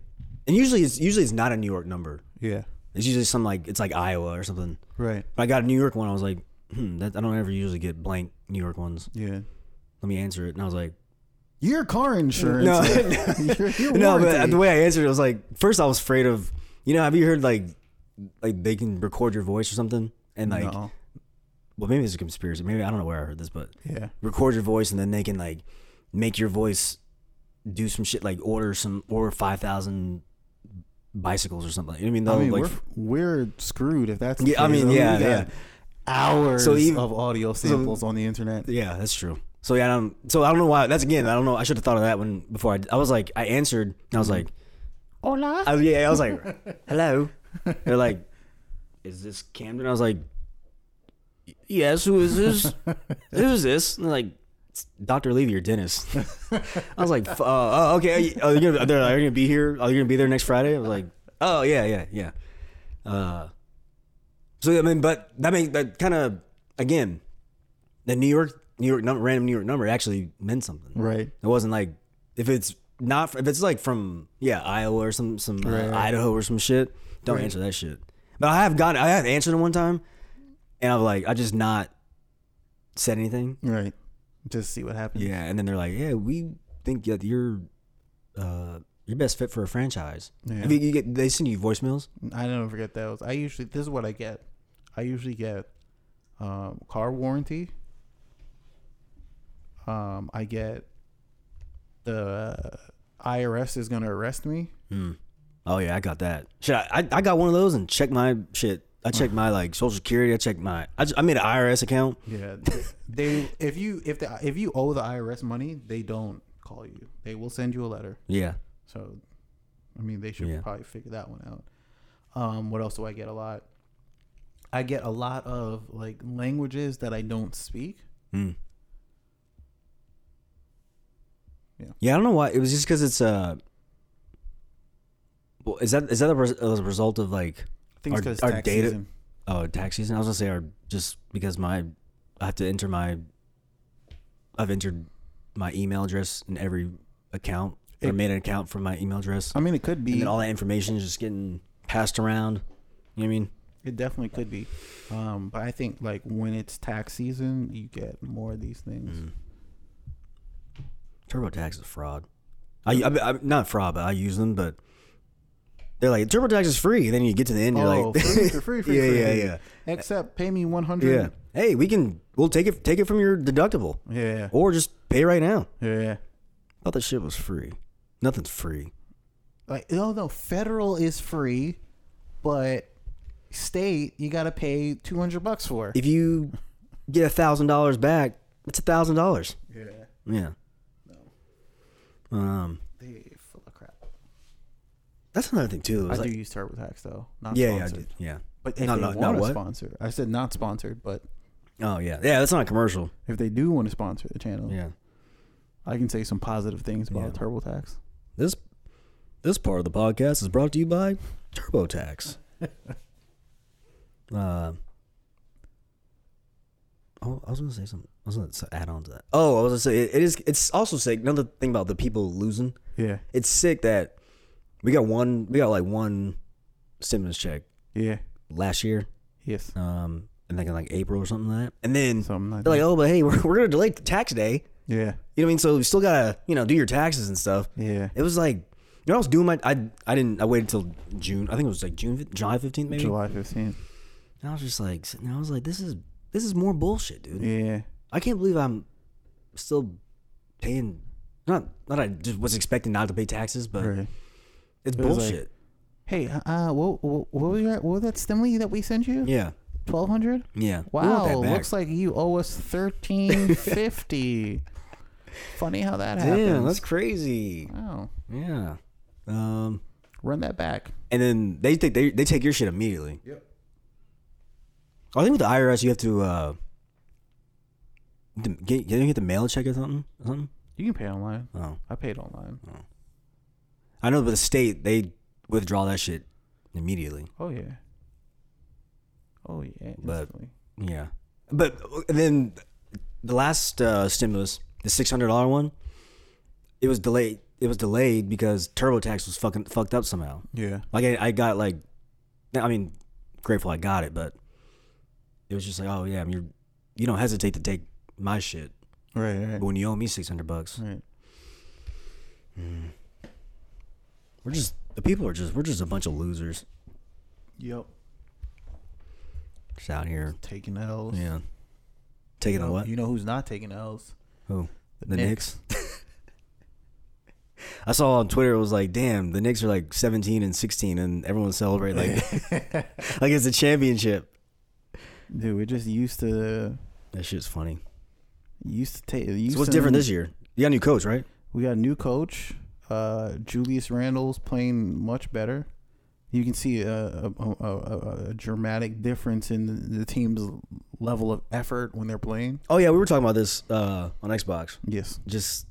and usually it's not a New York number. Yeah, it's usually some like, it's like Iowa or something, right? But I got a New York one. I was like, that, I don't ever usually get blank New York ones. Yeah, let me answer it. And I was like, your car insurance? No, your no. But the way I answered it was like, first I was afraid of, you know, have you heard like they can record your voice or something? And like, no. Well, maybe it's a conspiracy. Maybe, I don't know where I heard this, but yeah, record your voice, and then they can like make your voice do some shit, like order 5,000 bicycles or something. You know what I mean? We're screwed if that's the case. I mean, yeah. Hours of audio samples on the internet. Yeah, that's true. So yeah, I don't know why. That's again, I don't know. I should have thought of that one before. I was like, I answered, and I was like, "Hola." I was like, "Hello." They're like, "Is this Camden?" I was like, "Yes, who is this? Who is this?" And they're like, "It's Dr. Levy, your dentist." I was like, "Okay, are you gonna be here? Are you gonna be there next Friday?" I was like, "Oh yeah." So I mean, but that kind of, again, the New York number, random New York number, actually meant something. Right. It wasn't like, if it's like from Iowa or some right. Idaho or some shit. Don't right. answer that shit. But I have answered it one time, and I'm like, I just not said anything. Right. Just see what happens. Yeah. And then they're like, yeah, we think that you're best fit for a franchise. Yeah. They send you voicemails. I don't forget those. This is what I get. I usually get car warranty. I get the IRS is going to arrest me. Mm. Oh, yeah, I got that. Shit, I got one of those and checked my shit. I checked my, like, Social Security. I checked my... I made an IRS account. Yeah. If you owe the IRS money, they don't call you. They will send you a letter. Yeah. So, I mean, they should probably figure that one out. What else do I get a lot? I get a lot of, like, languages that I don't speak. Mm. Yeah, I don't know why. It was just because it's well, is that a result of like, I think it's our tax data season. Oh, tax season. I was gonna say just because I've entered my email address in every account. I made an account for my email address. I mean, it could be, and then all that information is just getting passed around. You know what I mean? It definitely could be. But I think like when it's tax season, you get more of these things. Mm. TurboTax is fraud. I'm not fraud, but I use them. But they're like, TurboTax is free. And then you get to the end, you're like, free. Yeah. Except pay me $100. Yeah. Hey, we'll take it from your deductible. Yeah. Or just pay right now. Yeah. I thought that shit was free. Nothing's free. Like, no, federal is free, but state you got to pay $200 for. If you get $1,000 back, it's $1,000. Yeah. Yeah. They full of crap. That's another thing too. I do use TurboTax though. Not sponsored. Yeah. But if they want to sponsor, I said not sponsored, but oh yeah, that's not a commercial. If they do want to sponsor the channel, yeah, I can say some positive things about TurboTax. This part of the podcast is brought to you by TurboTax. Oh, I was gonna say something. I was gonna add on to that. Oh, I was gonna say it is. It's also sick. Another thing about the people losing. Yeah, it's sick that we got like one stimulus check. Yeah, last year. Yes. I think in like April or something like that. And then they're like, oh, but hey, we're gonna delay tax day. Yeah. You know what I mean? So we still gotta do your taxes and stuff. Yeah. It was like, I was doing my I waited till June. I think it was like July 15th maybe. July 15th. And I was just like sitting there. I was like, this is more bullshit, dude. Yeah. I can't believe I'm still paying. Not I just was expecting not to pay taxes, but it's bullshit. Like, hey, what was that stimuli that we sent you? Yeah. $1,200? Yeah. Wow, looks like you owe us $1,350. Funny how that happens. Damn, that's crazy. Wow. Yeah. Run that back. And then they take your shit immediately. Yep. I think with the IRS, you have to get the mail check or something. You can pay online. Oh, I paid online. Oh. I know, but the state, they withdraw that shit immediately. Oh yeah. Oh yeah. Instantly. But yeah, but then the last stimulus, the $600 one, it was delayed. It was delayed because TurboTax was fucked up somehow. Yeah. Like I got like, I mean, grateful I got it, but it was just like, oh yeah, I mean, you don't hesitate to take my shit, right? But when you owe me $600, right? We're just a bunch of losers. Yep. Just out here taking L's. Yeah. Taking a what? You know who's not taking L's? Who? The Knicks. I saw on Twitter, it was like, damn, the Knicks are like 17-16, and everyone celebrates like it's a championship. Dude, we're just used to that shit's funny. So what's different this year? You got a new coach, right? We got a new coach. Julius Randle's playing much better. You can see a dramatic difference in the team's level of effort when they're playing. Oh yeah, we were talking about this on Xbox. Yes, just.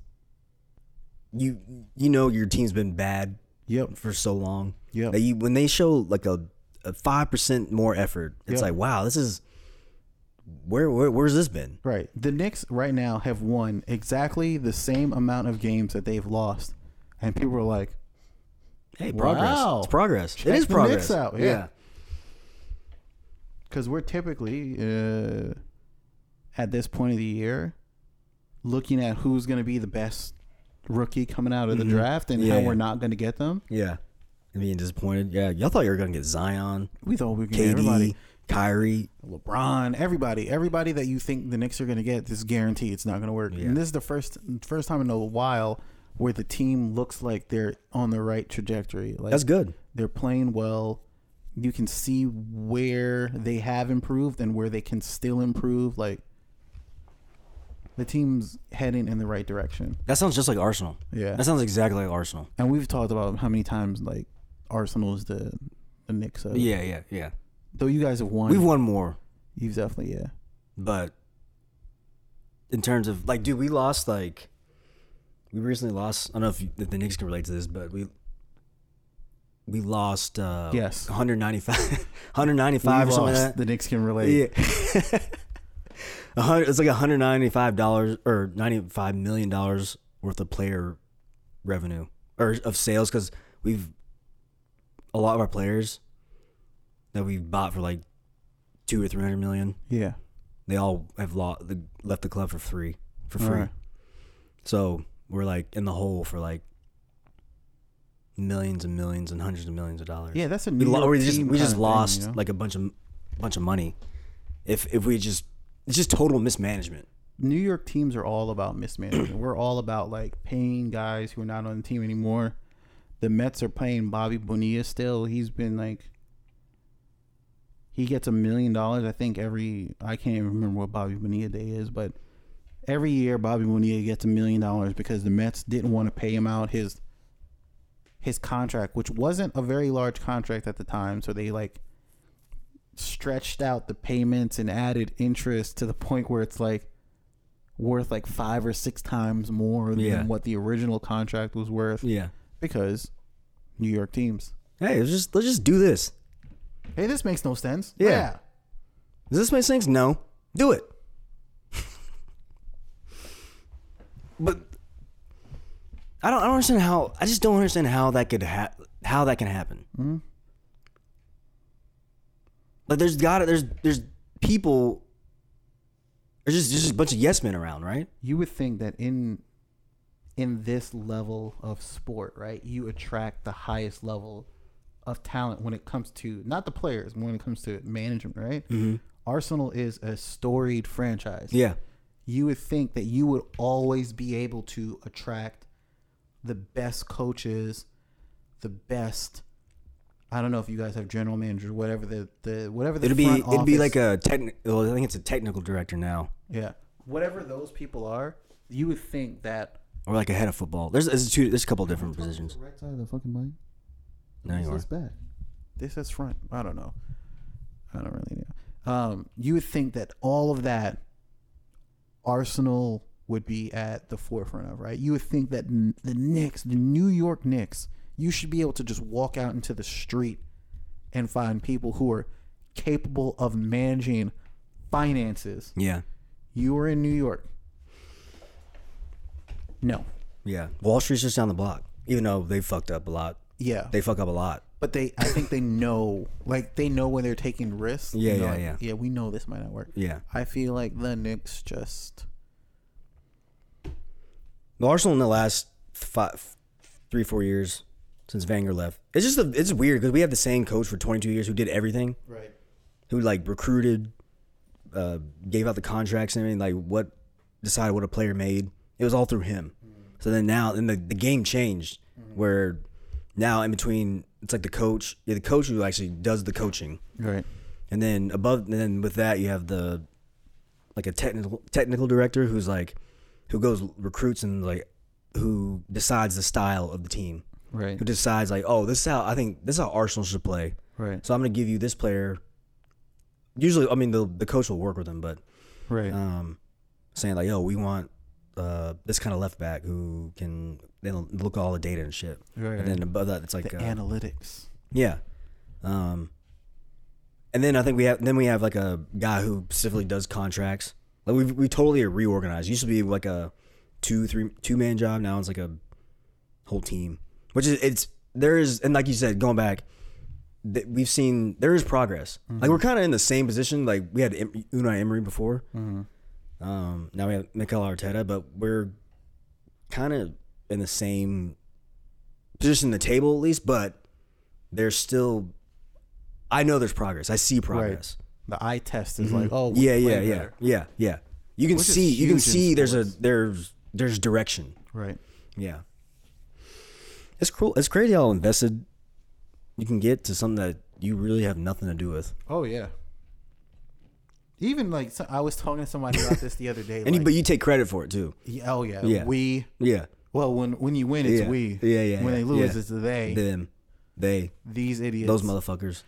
You know your team's been bad for so long. Yeah. When they show like a 5% more effort, it's like, wow, this is where's this been? Right. The Knicks right now have won exactly the same amount of games that they've lost. And people are like, hey, progress. Wow. It's progress. Check it is progress. The Knicks out. Yeah. Because we're typically at this point of the year looking at who's going to be the best rookie coming out of the draft and how we're not going to get them. Yeah. And being disappointed. Yeah. Y'all thought you were going to get Zion. We thought we were going to get everybody. Kyrie. LeBron. Everybody. Everybody that you think the Knicks are going to get, this is guaranteed. It's not going to work. Yeah. And this is the first time in a while where the team looks like they're on the right trajectory. Like, that's good. They're playing well. You can see where they have improved and where they can still improve. Like, the team's heading in the right direction. That sounds just like Arsenal. Yeah. That sounds exactly like Arsenal. And we've talked about how many times like Arsenal is the Knicks of. Yeah. Though you guys have won. We've won more. You've definitely, yeah. But in terms of like, dude, we recently lost, I don't know if the Knicks can relate to this, but we lost 195 we or something lost. Like that. The Knicks can relate. Yeah. It's like $195 or $95 million worth of player revenue or of sales, because we've a lot of our players that we bought for like $200 or $300 million. Yeah, they all have left the club for free. Right. So we're like in the hole for like millions and millions and hundreds of millions of dollars. Yeah, that's a new we just lost thing, you know? Like a bunch of money. If we just. It's just total mismanagement. New York teams are all about mismanagement. We're all about like paying guys who are not on the team anymore. The Mets are paying Bobby Bonilla still. He's been like, he gets $1 million. I think I can't even remember what Bobby Bonilla Day is, but every year Bobby Bonilla gets $1 million because the Mets didn't want to pay him out his contract, which wasn't a very large contract at the time. So they like stretched out the payments and added interest to the point where it's like worth like 5 or 6 times more than what the original contract was worth. Yeah, because New York teams. Hey, let's just do this. Hey, this makes no sense. Yeah. Does this make sense? No. Do it. But I don't understand how. I just don't understand how that could how that can happen. Mm-hmm. Like there's people, there's just a bunch of yes men around, right? You would think that in this level of sport, right, you attract the highest level of talent when it comes to not the players, when it comes to management, right? Mm-hmm. Arsenal is a storied franchise. Yeah. you would think that you would always be able to attract the best coaches, the best. I don't know if you guys have general managers, whatever the it'd front be office, it'd be like a technical. I think it's a technical director now. Yeah, whatever those people are, you would think that. Or like a head of football. There's a couple of different positions. Right side of the fucking mic. No, you are. This is back. This is front. I don't know. I don't really know. You would think that all of that, Arsenal would be at the forefront of, right? You would think that the Knicks, the New York Knicks, you should be able to just walk out into the street and find people who are capable of managing finances. Yeah. You were in New York. No. Yeah. Wall Street's just down the block, even though they fucked up a lot. Yeah. They fuck up a lot. But I think they know, like, they know when they're taking risks. Yeah, you know, yeah, we know this might not work. Yeah. I feel like the Knicks just. The Arsenal in the last 3-4 years since Wenger left. It's weird because we have the same coach for 22 years who did everything. Right. Who, like, recruited, gave out the contracts and everything, like, decided what a player made. It was all through him. So then now, and the game changed where now in between, it's like the coach who actually does the coaching. Right. And then with that, you have the, like, a technical director who's like, who goes recruits and like, who decides the style of the team. Right. Who decides like, oh, this is how Arsenal should play. Right. So I'm going to give you this player. Usually, I mean, the coach will work with them, but right. Saying like, yo, we want, this kind of left back who can look at all the data and shit. Right. And then above that, it's like the analytics. Yeah. And then I think we have like a guy who specifically does contracts. Like we totally are reorganized. It used to be like a 2-3-2 man job. Now it's like a whole team, which is and like you said, going back, we've seen there is progress. Mm-hmm. Like we're kind of in the same position. Like we had Unai Emery before. Mm-hmm. Now we have Mikel Arteta, but we're kind of in the same position, the table at least. But there's still, I know there's progress. I see progress. Right. The eye test is like, oh, yeah. You can see there's direction. Right. Yeah. It's cool. It's crazy how invested you can get to something that you really have nothing to do with. Oh yeah. Even like I was talking to somebody about this the other day, and like, but you take credit for it too. Yeah, oh yeah, yeah. We yeah. Well, when you win, it's yeah. we. Yeah, yeah. When they lose, it's they. Them, they. These idiots. Those motherfuckers.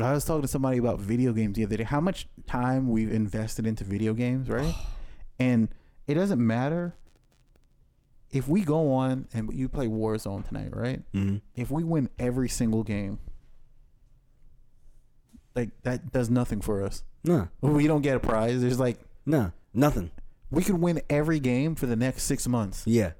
I was talking to somebody about video games the other day. How much time we've invested into video games, right? And it doesn't matter if we go on and you play Warzone tonight, right? Mm-hmm. If we win every single game, like that does nothing for us. No. We don't get a prize. There's like no, nothing. We could win every game for the next 6 months. Yeah.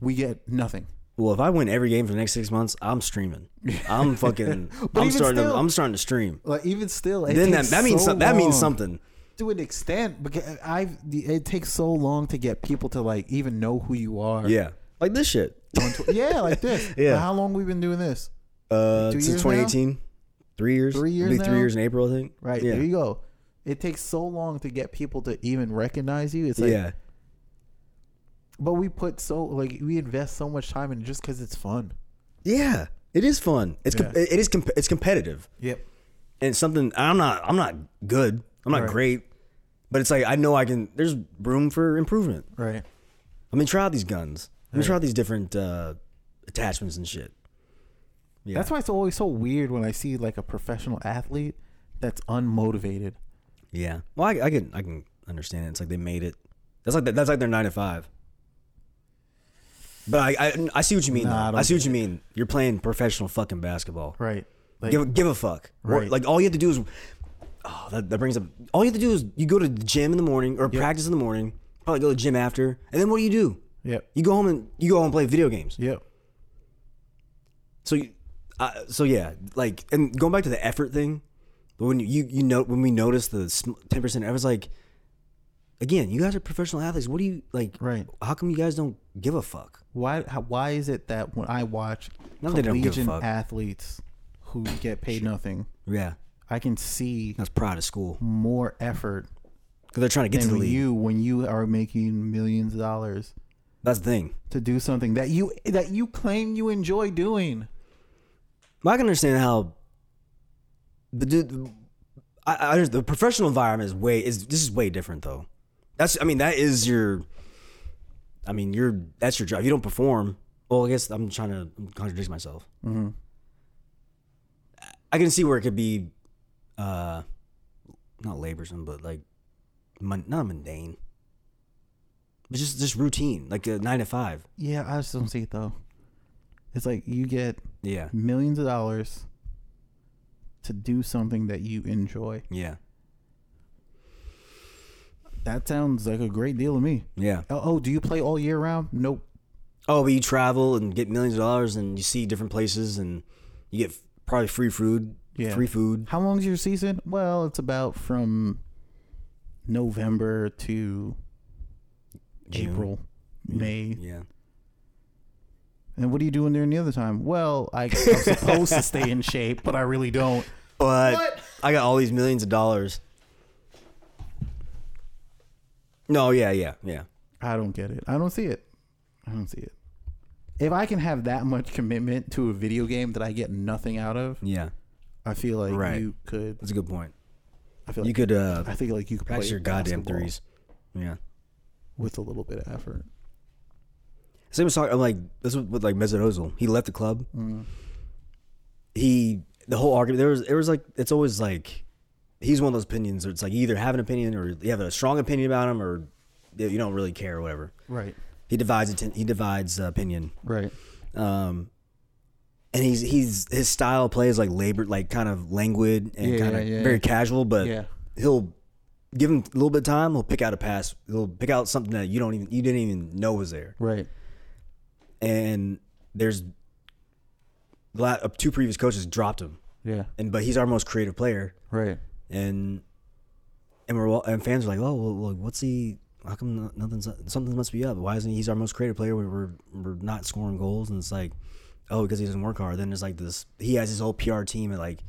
We get nothing. Well, if I win every game for the next 6 months, I'm streaming. I'm fucking I'm starting to stream. Like even still it then takes that means so that means something. To an extent, because it takes so long to get people to like even know who you are. Yeah. Like this shit. Yeah, like this. Yeah. Like how long we've been doing this? Since 2018. Now? 3 years. 3 years. It'll be 3 years in April, I think. Right. Yeah. There you go. It takes so long to get people to even recognize you. It's like, yeah. But we put we invest so much time in it just because it's fun. Yeah, it is fun. It's competitive. Yep. And it's something I'm not good. I'm not great, but it's like, I know I can, there's room for improvement. Right. I mean, try out these guns. Let me try out these different, attachments and shit. Yeah. That's why it's always so weird when I see like a professional athlete that's unmotivated. Yeah. Well, I can understand it. It's like they made it. That's like their 9 to 5. But I see what you mean. Nah, I see what you mean. You're playing professional fucking basketball. Right. Like, give a fuck. Right. Or, like all you have to do is that brings up. All you have to do is you go to the gym in the morning or practice in the morning. Probably go to the gym after, and then what do you do? Yeah. You go home and play video games. Yeah. So you. So yeah, like, and going back to the effort thing, when you know, when we noticed the 10%, I was like, again, you guys are professional athletes. What do you like? Right. How come you guys don't give a fuck? Why is it that when I watch collegiate athletes who get paid nothing, yeah, I can see I was proud of school more effort Because they're trying to get to the league. When you are making millions of dollars, that's the thing, to do something that you claim you enjoy doing. I can understand how the professional environment is way different though. That's your job. You don't perform. Well, I guess I'm trying to contradict myself. Mm-hmm. I can see where it could be, not laborsome, but like not mundane, but just routine, like a 9 to 5. Yeah, I just don't see it though. It's like you get millions of dollars to do something that you enjoy. Yeah. That sounds like a great deal to me. Yeah. Oh, do you play all year round? Nope. Oh, but you travel and get millions of dollars and you see different places and you get probably free food. Yeah. Free food. How long is your season? Well, it's about from November to June. April, May. Yeah. And what are you doing during the other time? Well, I'm supposed to stay in shape, but I really don't. But what? I got all these millions of dollars. No, yeah. I don't get it. I don't see it. If I can have that much commitment to a video game that I get nothing out of, yeah, I feel like you could. That's a good point. I feel like you could. I think like you could play your goddamn threes. Yeah, with a little bit of effort. Same as talking. I'm like this was with like Mesut Ozil. He left the club. Mm. The whole argument there was like, it's always like, he's one of those opinions where it's like you either have an opinion or you have a strong opinion about him or you don't really care or whatever. Right. He divides opinion. Right. And his style of play is like labored, like kind of languid and very casual, but he'll give him a little bit of time. He'll pick out a pass. He'll pick out something that you didn't even know was there. Right. And there's two previous coaches dropped him. Yeah. But he's our most creative player. Right. And fans are like, oh, well, what's he? How come something must be up? Why isn't he's our most creative player? We're not scoring goals, and it's like, oh, because he doesn't work hard. Then there's like this. He has his whole PR team that like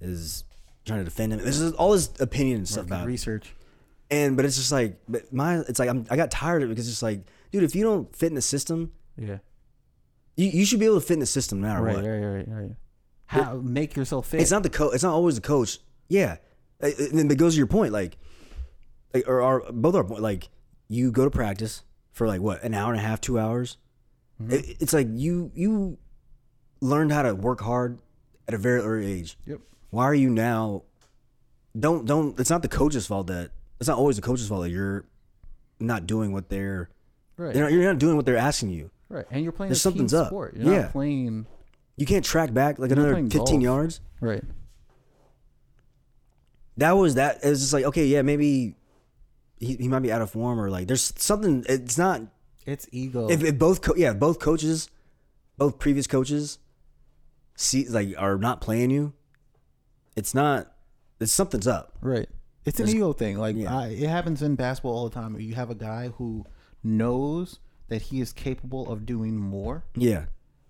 is trying to defend him. This is all his opinion and stuff about research. But it's just like, I got tired of it because it's just like, dude, if you don't fit in the system, yeah, you should be able to fit in the system no matter what. Right. How make yourself fit? It's not the coach. It's not always the coach. Yeah. And then it goes to your point, you go to practice for like what, an hour and a half, 2 hours. Mm-hmm. It's like you learned how to work hard at a very early age. Yep. Why are you now? Don't. It's not the coach's fault that it's not always the coach's fault that you're not doing what they're. Right. You're not doing what they're asking you. Right. And you're playing. There's something's up. Sport. You're not playing. You can't track back like another 15 yards. Right. It was just like, okay, yeah, maybe he might be out of form or like there's something. It's not. It's ego. If both previous coaches, see, like, are not playing you, it's not. It's something's up. Right. It's an ego thing. Like it happens in basketball all the time. You have a guy who knows that he is capable of doing more. Yeah.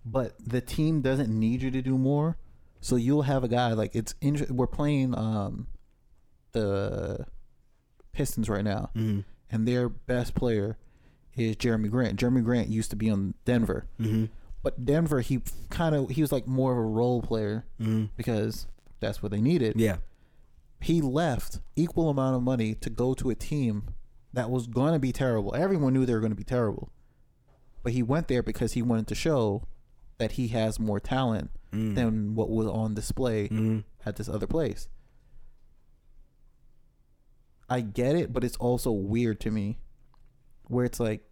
But the team doesn't need you to do more, so you'll have a guy like we're playing the Pistons right now, mm-hmm. and their best player is Jerami Grant. Jerami Grant used to be on Denver, mm-hmm. but Denver he was like more of a role player mm-hmm. because that's what they needed. Yeah, he left equal amount of money to go to a team that was going to be terrible. Everyone knew they were going to be terrible, but he went there because he wanted to show that he has more talent than what was on display at this other place. I get it, but it's also weird to me where it's like,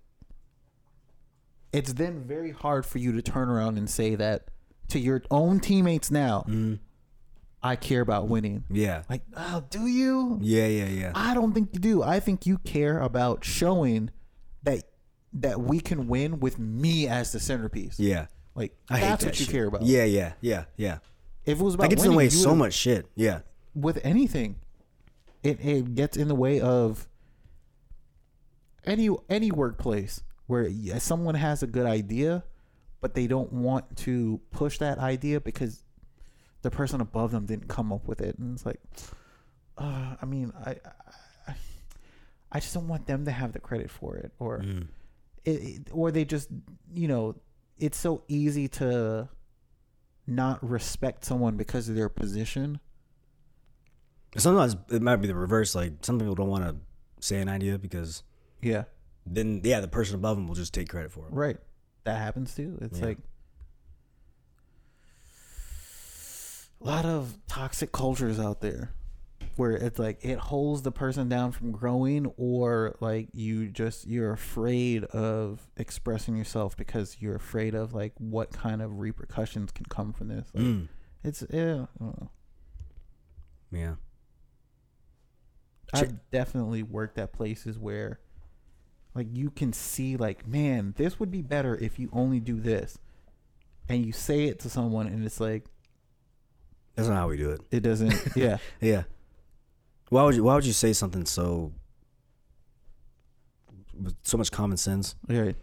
it's then very hard for you to turn around and say that to your own teammates now, I care about winning. Yeah. Like, oh, do you? Yeah. I don't think you do. I think you care about showing that we can win with me as the centerpiece. Yeah. Like, that's what you care about. Yeah. If it was about winning, that gets in the way so much shit. Yeah. With anything. It gets in the way of any workplace where someone has a good idea, but they don't want to push that idea because the person above them didn't come up with it. And it's like, I mean, I I just don't want them to have the credit for it, or or they just, you know, it's so easy to not respect someone because of their position. Sometimes it might be the reverse. Like, some people don't want to say an idea because then the person above them will just take credit for it. Right. That happens too. It's like a lot of toxic cultures out there where it's like it holds the person down from growing, or like you're afraid of expressing yourself because you're afraid of like what kind of repercussions can come from this. Like, it's I don't know. Yeah. I've definitely worked at places where like you can see like, man, this would be better if you only do this, and you say it to someone and it's like, that's not how we do it. It doesn't. Yeah. Yeah. Why would you say something with so much common sense? Right.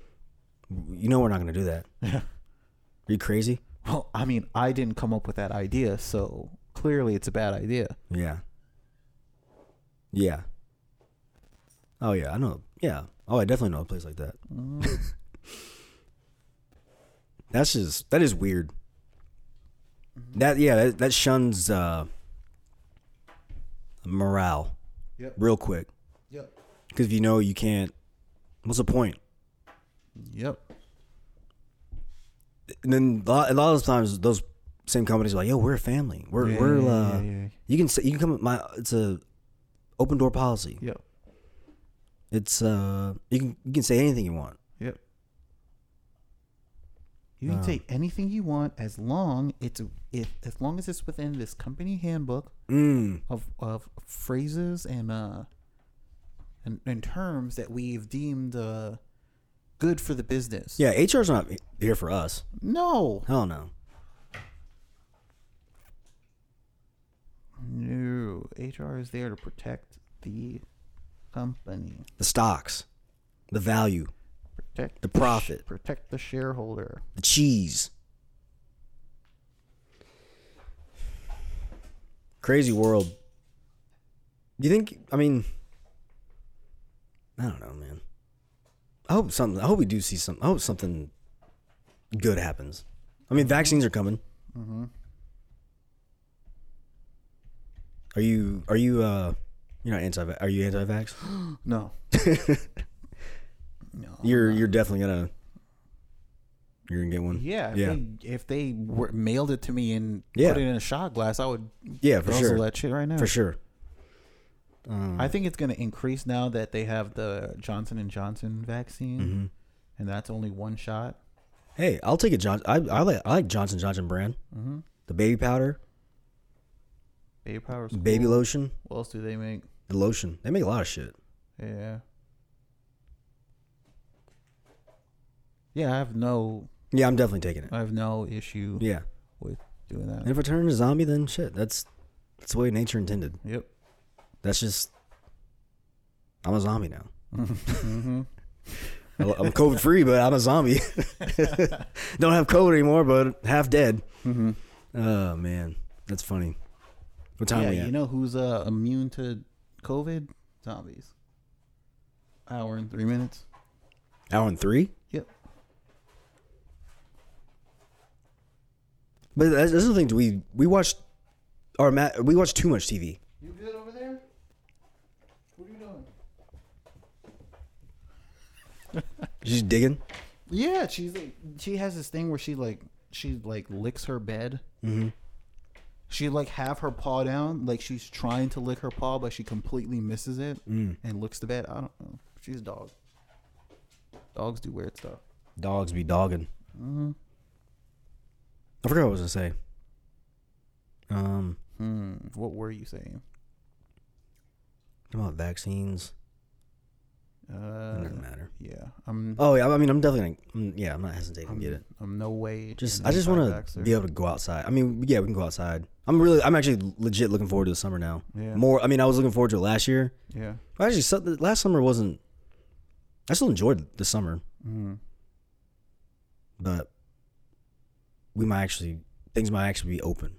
You know, we're not going to do that. Yeah. Are you crazy? Well, I mean, I didn't come up with that idea, so clearly it's a bad idea. Yeah. Yeah. Oh yeah, I know. Yeah. Oh, I definitely know a place like that. That is weird. That shuns morale. Yep. Real quick. Yep. Because if you know you can't, what's the point? Yep. And then a lot of times those same companies are like, "Yo, we're a family. We're you can come with my, it's a open door policy." Yep. It's you can say anything you want. Yep. You can say anything you want as long as it's within this company handbook of phrases and terms that we've deemed good for the business. Yeah, HR's not here for us. No. Hell no. No, HR is there to protect the company, the stocks, the value. Protect the profit. Protect the shareholder. The cheese. Crazy world. Do you think, I mean, I don't know, man. I hope something good happens. I mean, vaccines are coming. Mm-hmm. Are you you're not anti-vax. Are you anti-vax? No. No, you're definitely gonna get one. Yeah, if they mailed it to me and put it in a shot glass, I would guzzle that shit right now. For sure. I think it's gonna increase now that they have the Johnson & Johnson vaccine, and that's only one shot. Hey, I'll take a Johnson. I like Johnson & Johnson brand. Mm-hmm. The baby powder, baby lotion. What else do they make? The lotion. They make a lot of shit. Yeah. Yeah, I'm definitely taking it. I have no issue with doing that. And if I turn into a zombie, then shit, that's the way nature intended. Yep. That's just, I'm a zombie now. Mm-hmm. I'm COVID free, but I'm a zombie. Don't have COVID anymore, but half dead. Mm-hmm. Oh man, that's funny. What time are we at? You know who's immune to COVID? Zombies. Hour and 3 minutes. Hour and three? Yep. But that's the thing. We watch too much TV. You good over there? What are you doing? She's digging. Yeah, she's like, she has this thing where she licks her bed. Mm-hmm. She like have her paw down, like she's trying to lick her paw, but she completely misses it and licks the bed. I don't know. She's a dog. Dogs do weird stuff. Dogs be dogging. Mm-hmm. I forgot what I was gonna say. What were you saying? About vaccines. It doesn't matter. Yeah. I'm definitely gonna. Yeah, I'm not hesitating to get it. I'm no way. I just want to be able to go outside. I mean, yeah, we can go outside. I'm actually legit looking forward to the summer now. Yeah. More. I mean, I was looking forward to it last year. Yeah. But actually, last summer wasn't. I still enjoyed the summer, but things might actually be open.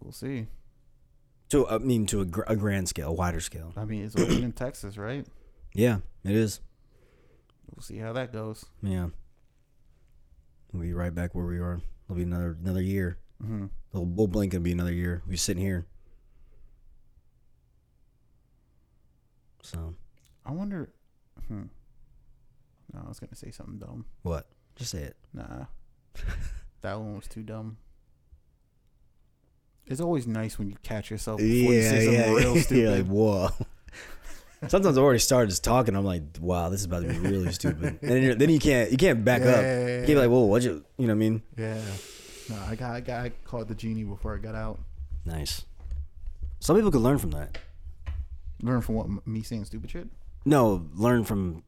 We'll see. To I mean, to a grand scale, a wider scale. I mean, it's open in Texas, right? Yeah, it is. We'll see how that goes. Yeah. We'll be right back where we are. It'll be another year. Mm-hmm. We'll blink and be another year. We're sitting here. So. I wonder. No, I was going to say something dumb. What? Just say it. Nah. That one was too dumb. It's always nice when you catch yourself before you say something real stupid. Like, whoa. Sometimes I already started just talking. I'm like, wow, this is about to be really stupid. And then you can't back up. Yeah, you can't be like, whoa, what you know what I mean? Yeah. No, I caught the genie before I got out. Nice. Some people could learn from that. Learn from what? Me saying stupid shit? No, learn from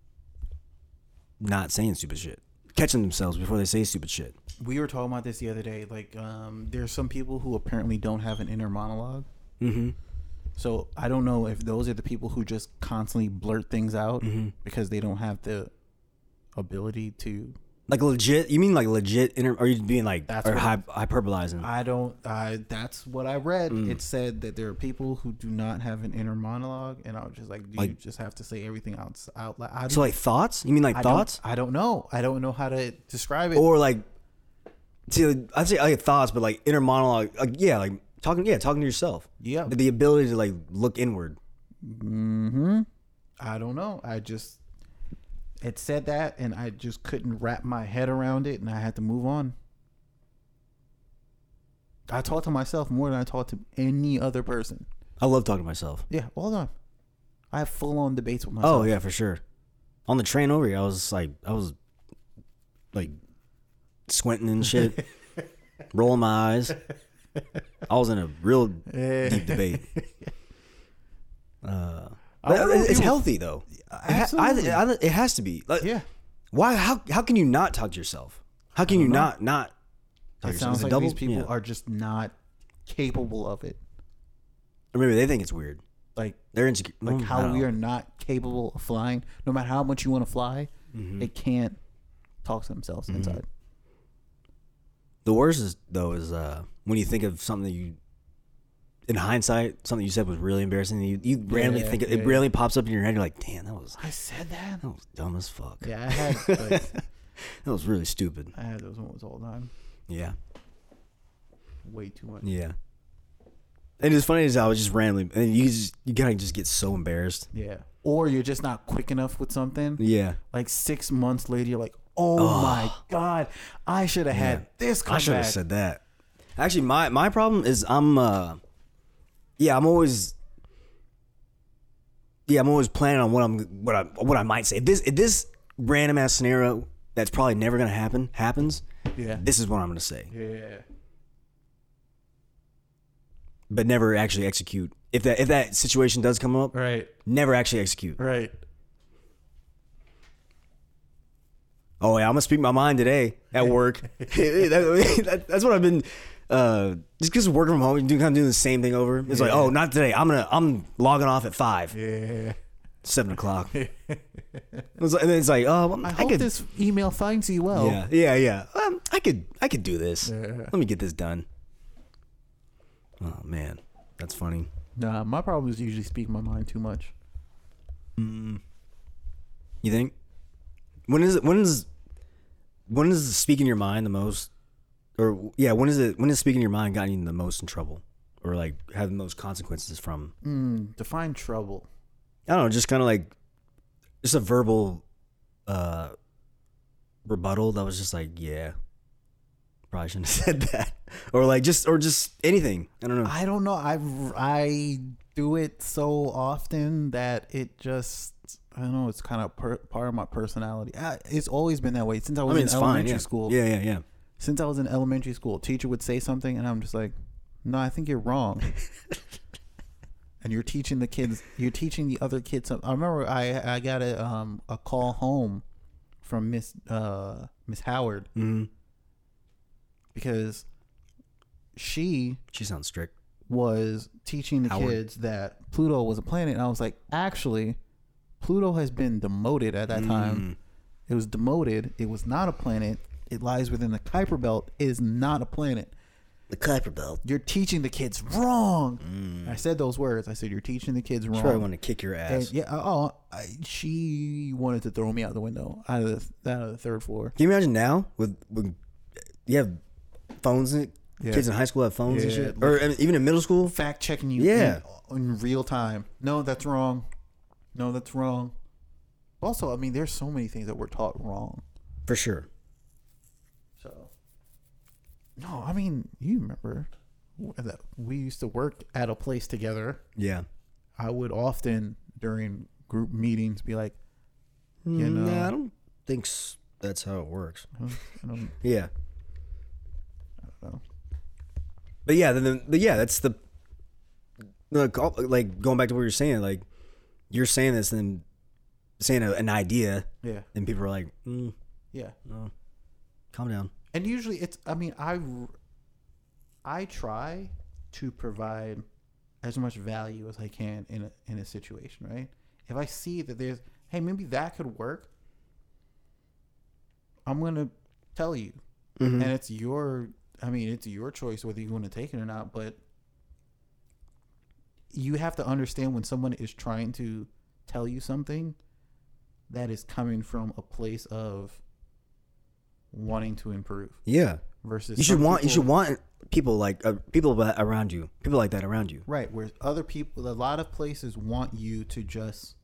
not saying stupid shit. Catching themselves before they say stupid shit. We were talking about this the other day. Like, there's some people who apparently don't have an inner monologue. Mm-hmm. So I don't know if those are the people who just constantly blurt things out because they don't have the ability to. Like legit? You mean like legit? Are you being like hyperbolizing? I don't. That's what I read. It said that there are people who do not have an inner monologue, and I was just like, you just have to say everything out loud? So like thoughts? You mean like thoughts? I don't know. I don't know how to describe it. Or like, see, I'd say like thoughts, but like inner monologue, like like talking to yourself. Yeah, the ability to like look inward. Mm-hmm. I don't know. It said that, and I just couldn't wrap my head around it, and I had to move on. I talk to myself more than I talk to any other person. I love talking to myself. Yeah, all the time. I have full-on debates with myself. Oh, yeah, for sure. On the train over here, I was like squinting and shit, rolling my eyes. I was in a real deep debate. It's healthy, though. Absolutely. It has to be. Like, yeah. Why? How can you not talk to yourself? How can you not talk to yourself? It sounds like these people are just not capable of it. Or maybe they think it's weird. Like they're insecure. Like how we are not capable of flying. No matter how much you want to fly, they can't talk to themselves inside. The worst is when you think of something that you, in hindsight, something you said was really embarrassing. You randomly think it really pops up in your head. You're like, damn, I said that? That was dumb as fuck. Yeah, I had that was really stupid. I had those moments all the time. Yeah. Way too much. Yeah. And it's funny is I was just randomly, and you gotta just get so embarrassed. Yeah. Or you're just not quick enough with something. Yeah. Like 6 months later, you're like, oh my God, I should have had this comeback. I should have said that. Actually, my problem is I'm always planning on what I might say. If this random ass scenario that's probably never gonna happen happens. Yeah. This is what I'm gonna say. Yeah. But never actually execute. If that situation does come up, right? Never actually execute. Right. Oh yeah, I'm gonna speak my mind today at work. That's what I've been. Just because working from home, you do kind of do the same thing over. It's like, oh, not today. I'm logging off at 5. Yeah, 7 o'clock. And then it's like, oh, I hope this email finds you well. Yeah. I could do this. Yeah. Let me get this done. Oh man, that's funny. Nah, my problem is usually speak my mind too much. You think? When is speaking your mind the most? Or when is speaking your mind gotten you the most in trouble, or like having the most consequences from? Define trouble. I don't know, just kind of like just a verbal rebuttal that was just like, yeah, probably shouldn't have said that, or like just anything. I don't know. I do it so often that it just, I don't know. It's kind of part of my personality. It's always been that way since I was in elementary school. Yeah. Since I was in elementary school, a teacher would say something, and I'm just like, no, I think you're wrong. And you're teaching the other kids something. I remember I got a call home from Miss Howard because she sounds strict, was teaching the kids that Pluto was a planet. And I was like, actually, Pluto has been demoted at that time. It was demoted. It was not a planet. It lies within the Kuiper Belt. It is not a planet. The Kuiper Belt. You're teaching the kids wrong. Mm. I said those words. I said, you're teaching the kids wrong. She probably wanted to kick your ass. And, yeah. She wanted to throw me out the window, out of the third floor. Can you imagine now with you have phones in it? Yeah. Kids in high school have phones and shit. Or even in middle school. Fact checking you in real time. No, that's wrong. No, that's wrong. Also, I mean, there's so many things that we're taught wrong. For sure. So. No, I mean, you remember that we used to work at a place together. Yeah. I would often, during group meetings, be like, you know. Nah, I don't think that's how it works. I don't, yeah. I don't know. But yeah, that's like going back to what you're saying, like you're saying this and saying an idea, yeah, and people are like, yeah, no, calm down. And usually it's, I mean, I try to provide as much value as I can in a situation, right? If I see that there's, hey, maybe that could work, I'm gonna tell you, mm-hmm. and it's your choice whether you want to take it or not, but you have to understand when someone is trying to tell you something that is coming from a place of wanting to improve. Yeah. Versus you should want people like people around you, people like that around you. Right. Whereas other people, a lot of places want you to just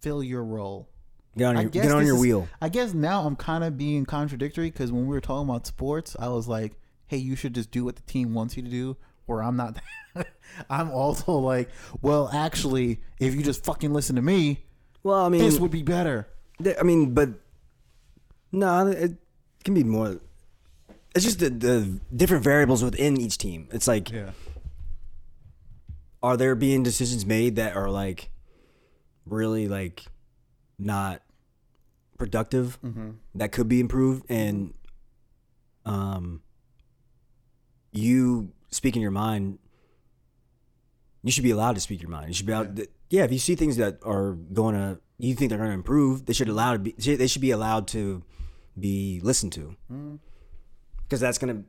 fill your role. Get on your wheel. I guess now I'm kind of being contradictory because when we were talking about sports, I was like, hey, you should just do what the team wants you to do, or I'm not. I'm also like, well, actually, if you just fucking listen to me, well, I mean, this would be better. I mean, but no, it can be more. It's just the different variables within each team. It's like, are there being decisions made that are like really like not productive, mm-hmm. that could be improved, and you speak in your mind. You should be allowed to speak your mind. You should be out. Yeah, if you see things that are going to, you think they're going to improve, they should be allowed to be listened to, because that's going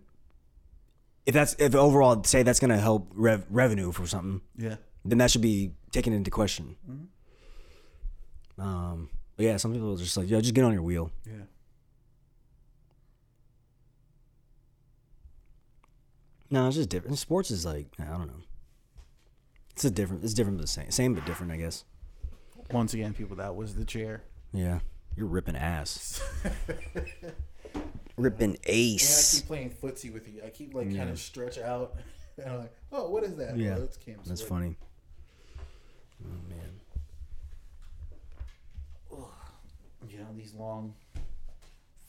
to, if overall say that's going to help revenue for something, yeah, then that should be taken into question. Mm-hmm. But yeah, some people are just like, yeah, just get on your wheel. Yeah. No, it's just different. Sports is like, I don't know. It's different but the same. Same but different, I guess. Once again, people, that was the chair. Yeah. You're ripping ass. Ripping ace. Yeah, I keep playing footsie with you. I keep like kind of stretch out. And I'm like, oh, what is that? Yeah. Oh, that's funny. Oh, man. You know, these long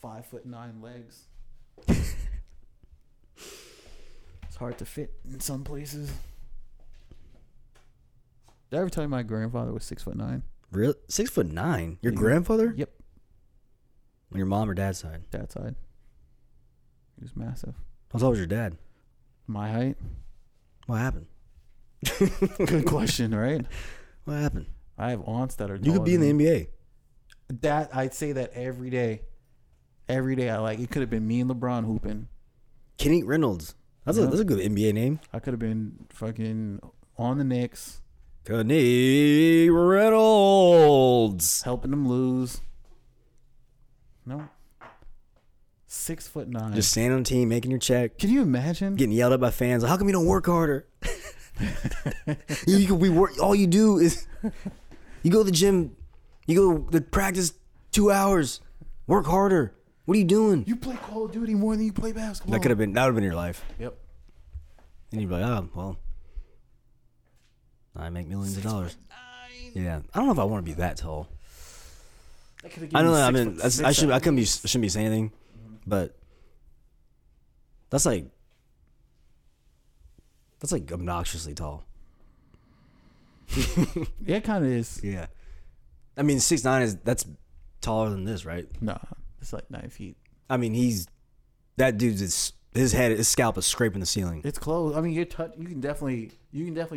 5'9" legs. It's hard to fit in some places. Did I ever tell you my grandfather was 6'9"? Really? 6'9"? Your grandfather? Yep. On your mom or dad's side? Dad's side. He was massive. How tall was your dad? My height. What happened? Good question, right? What happened? I have aunts that are taller. You could be in the NBA. That I'd say that every day. Every day I like it could have been me and LeBron hooping. Kenny Reynolds. That's a good NBA name. I could have been fucking on the Knicks. Kenny Reynolds. Helping them lose. No. 6'9". Just standing on the team, making your check. Can you imagine? Getting yelled at by fans. How come you don't work harder? All you do is you go to the gym. You go to practice 2 hours, work harder. What are you doing? You play Call of Duty more than you play basketball. That would have been your life. Yep. And you'd be like, oh, well, I make millions of dollars. Yeah, I don't know if I want to be that tall. I don't know. I mean, I shouldn't be saying anything, but that's like obnoxiously tall. Yeah, it kind of is. Yeah. I mean, 6'9" that's taller than this, right? No, it's like 9 feet. I mean, his scalp is scraping the ceiling. It's close. I mean, you can definitely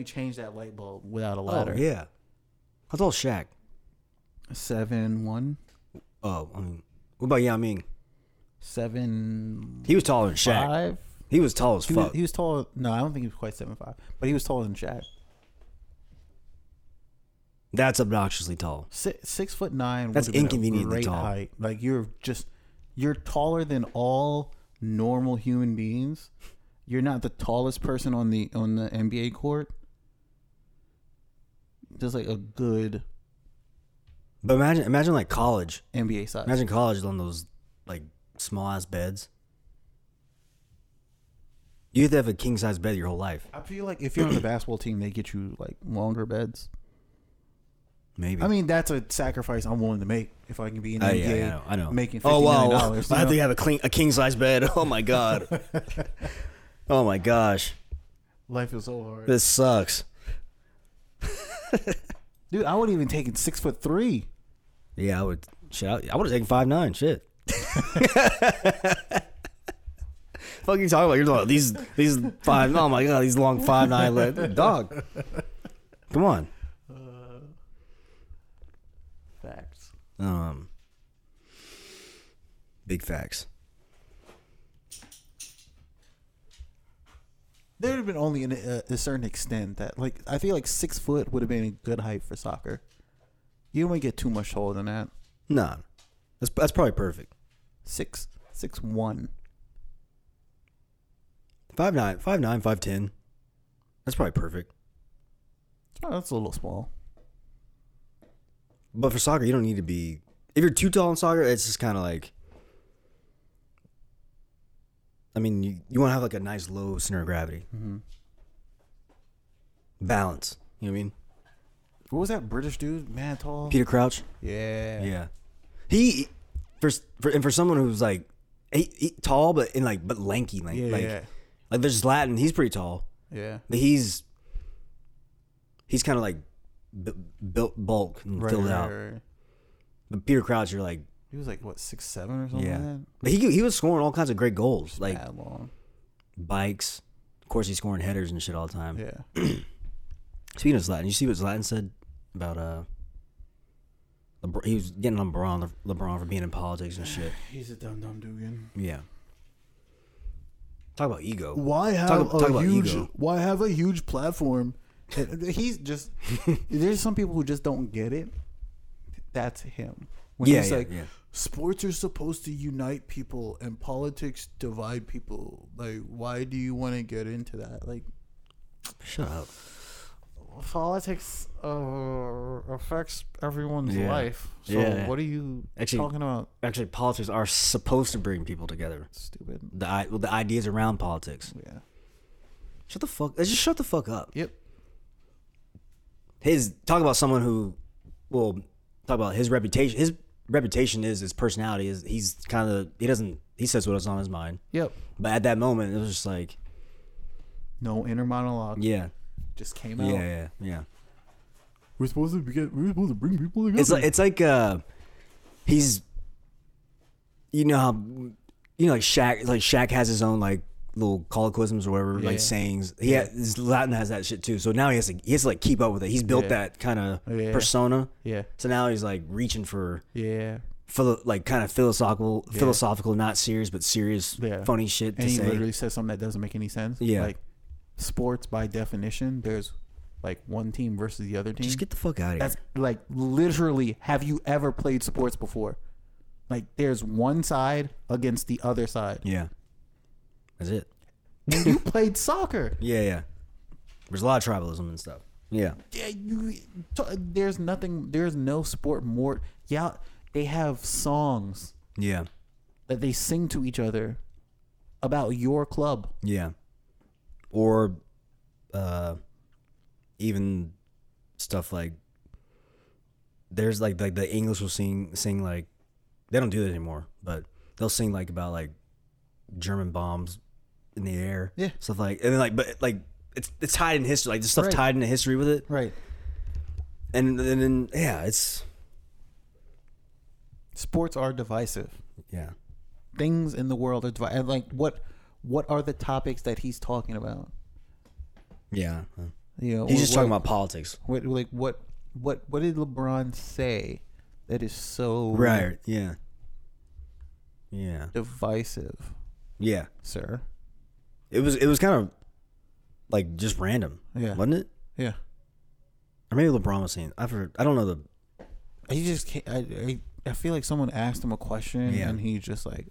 change that light bulb without a ladder. Oh, yeah. How tall is Shaq? 7'1". Oh, I mean, what about Yao Ming? 7. He was taller than Shaq. 5. He was tall as fuck. He was tall. No, I don't think he was quite 7'5", but he was taller than Shaq. That's obnoxiously tall. 6'9". That's inconveniently tall. Height. Like you're taller than all normal human beings. You're not the tallest person on the NBA court. Just like a good. But imagine like college NBA size. Imagine college is on those like small ass beds. You have to have a king size bed your whole life. I feel like if you're on the basketball team, they get you like longer beds. Maybe. I mean, that's a sacrifice I'm willing to make if I can be in the NBA. Yeah, I know. Making $59. Oh, wow. I have to have a king size bed. Oh, my God. Oh, my gosh. Life is so hard. This sucks. Dude, I wouldn't even take it 6'3". Yeah, I would. Shit, I would have taken 5'9". Shit. Fuck you talking about? You're talking about these five. Oh, my God. These long 5'9". Dog. Come on. Facts. Big facts. There would have been only a certain extent that, like, I feel like 6 foot would have been a good height for soccer. You don't want to get too much taller than that. No, that's probably perfect. 6'1". 5'9", 5'10". That's probably perfect. Oh, that's a little small. But for soccer, you don't need to be. If you're too tall in soccer, it's just kind of like. I mean, you want to have like a nice low center of gravity. Mm-hmm. Balance. You know what I mean? What was that British dude? Man, tall. Peter Crouch? Yeah. Yeah. He, for someone who's like tall, but lanky. Like there's Zlatan. He's pretty tall. Yeah. But he's kind of like. Built bulk and filled out. Right. But Peter Crouch, you're like he was like what 6'7" or something. Yeah, like that? But he was scoring all kinds of great goals, like bikes. Of course, he's scoring headers and shit all the time. Yeah. Speaking of Zlatan, you see what Zlatan said about he was getting on LeBron for being in politics and shit. He's a dumb dude. Yeah. Talk about ego. Why have a huge platform? He's just there's some people who just don't get it. That's him. When he's like sports are supposed to unite people and politics divide people. Like, why do you want to get into that? Like, shut up. Politics affects everyone's life. So what are you talking about? Actually, politics are supposed to bring people together. Stupid. The ideas around politics. Yeah. Shut the fuck up. Yep. His reputation. His reputation is his personality. He says what's on his mind. Yep. But at that moment, it was just like no inner monologue. Yeah. Just came out. Yeah. We're supposed to bring people together. It's like he's. You know, like Shaq. Like Shaq has his own like. Little colloquisms or whatever, sayings. Zlatan has that shit too. So now he has to like keep up with it. He's built that kind of persona. Yeah. So now he's like reaching for like kind of philosophical, not serious but serious, funny shit. And he literally says something that doesn't make any sense. Yeah. Like sports by definition, there's like one team versus the other team. Just get the fuck out of here. That's like literally. Have you ever played sports before? Like there's one side against the other side. Yeah. That's it. You played soccer. Yeah. There's a lot of tribalism and stuff. Yeah. There's nothing. There's no sport more. Yeah, they have songs. Yeah. That they sing to each other about your club. Yeah. Or, even stuff like. There's like the English will sing like, they don't do that anymore, but they'll sing like about like German bombs. In the air, stuff like, and then like, but like, it's tied in history, like this stuff tied into history with it, right? And then it's sports are divisive, Things in the world are divisive. Like, what are the topics that he's talking about? Yeah, you know, he's just talking about politics. Like, what did LeBron say that is so Yeah. Divisive. Yeah. Sir. It was kind of like just random. Yeah. Wasn't it? Yeah. Or maybe LeBron was saying, I don't know the. He just can't, I feel like someone asked him a question and he just like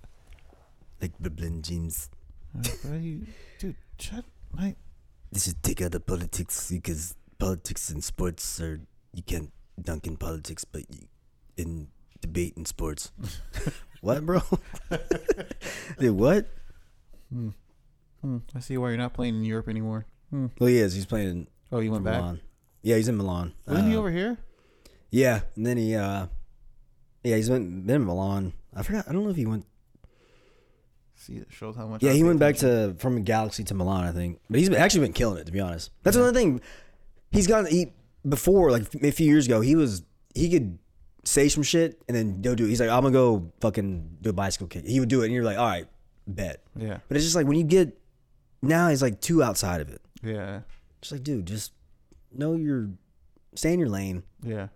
LeBron James. Dude, shut my. They should take out the politics because politics and sports are, you can't dunk in politics, but you, in debate in sports. What, bro? Dude, what? I see why you're not playing in Europe anymore. Well, he is. He's playing in Oh, you went Milan. Back? Yeah, he's in Milan. Wasn't he over here? Yeah, and then he, he's been in Milan. I forgot. I don't know if he went. See, it shows how much. Yeah, he went back to from Galaxy to Milan, I think. But he's actually been killing it, to be honest. That's another thing. He's gone. Before, like a few years ago, he could say some shit and then go do it. He's like, I'm gonna go fucking do a bicycle kick. He would do it, and you're like, all right, bet. Yeah. But it's just like when you get now, he's like too outside of it. Yeah. Just like, dude, just know your stay in your lane. Yeah.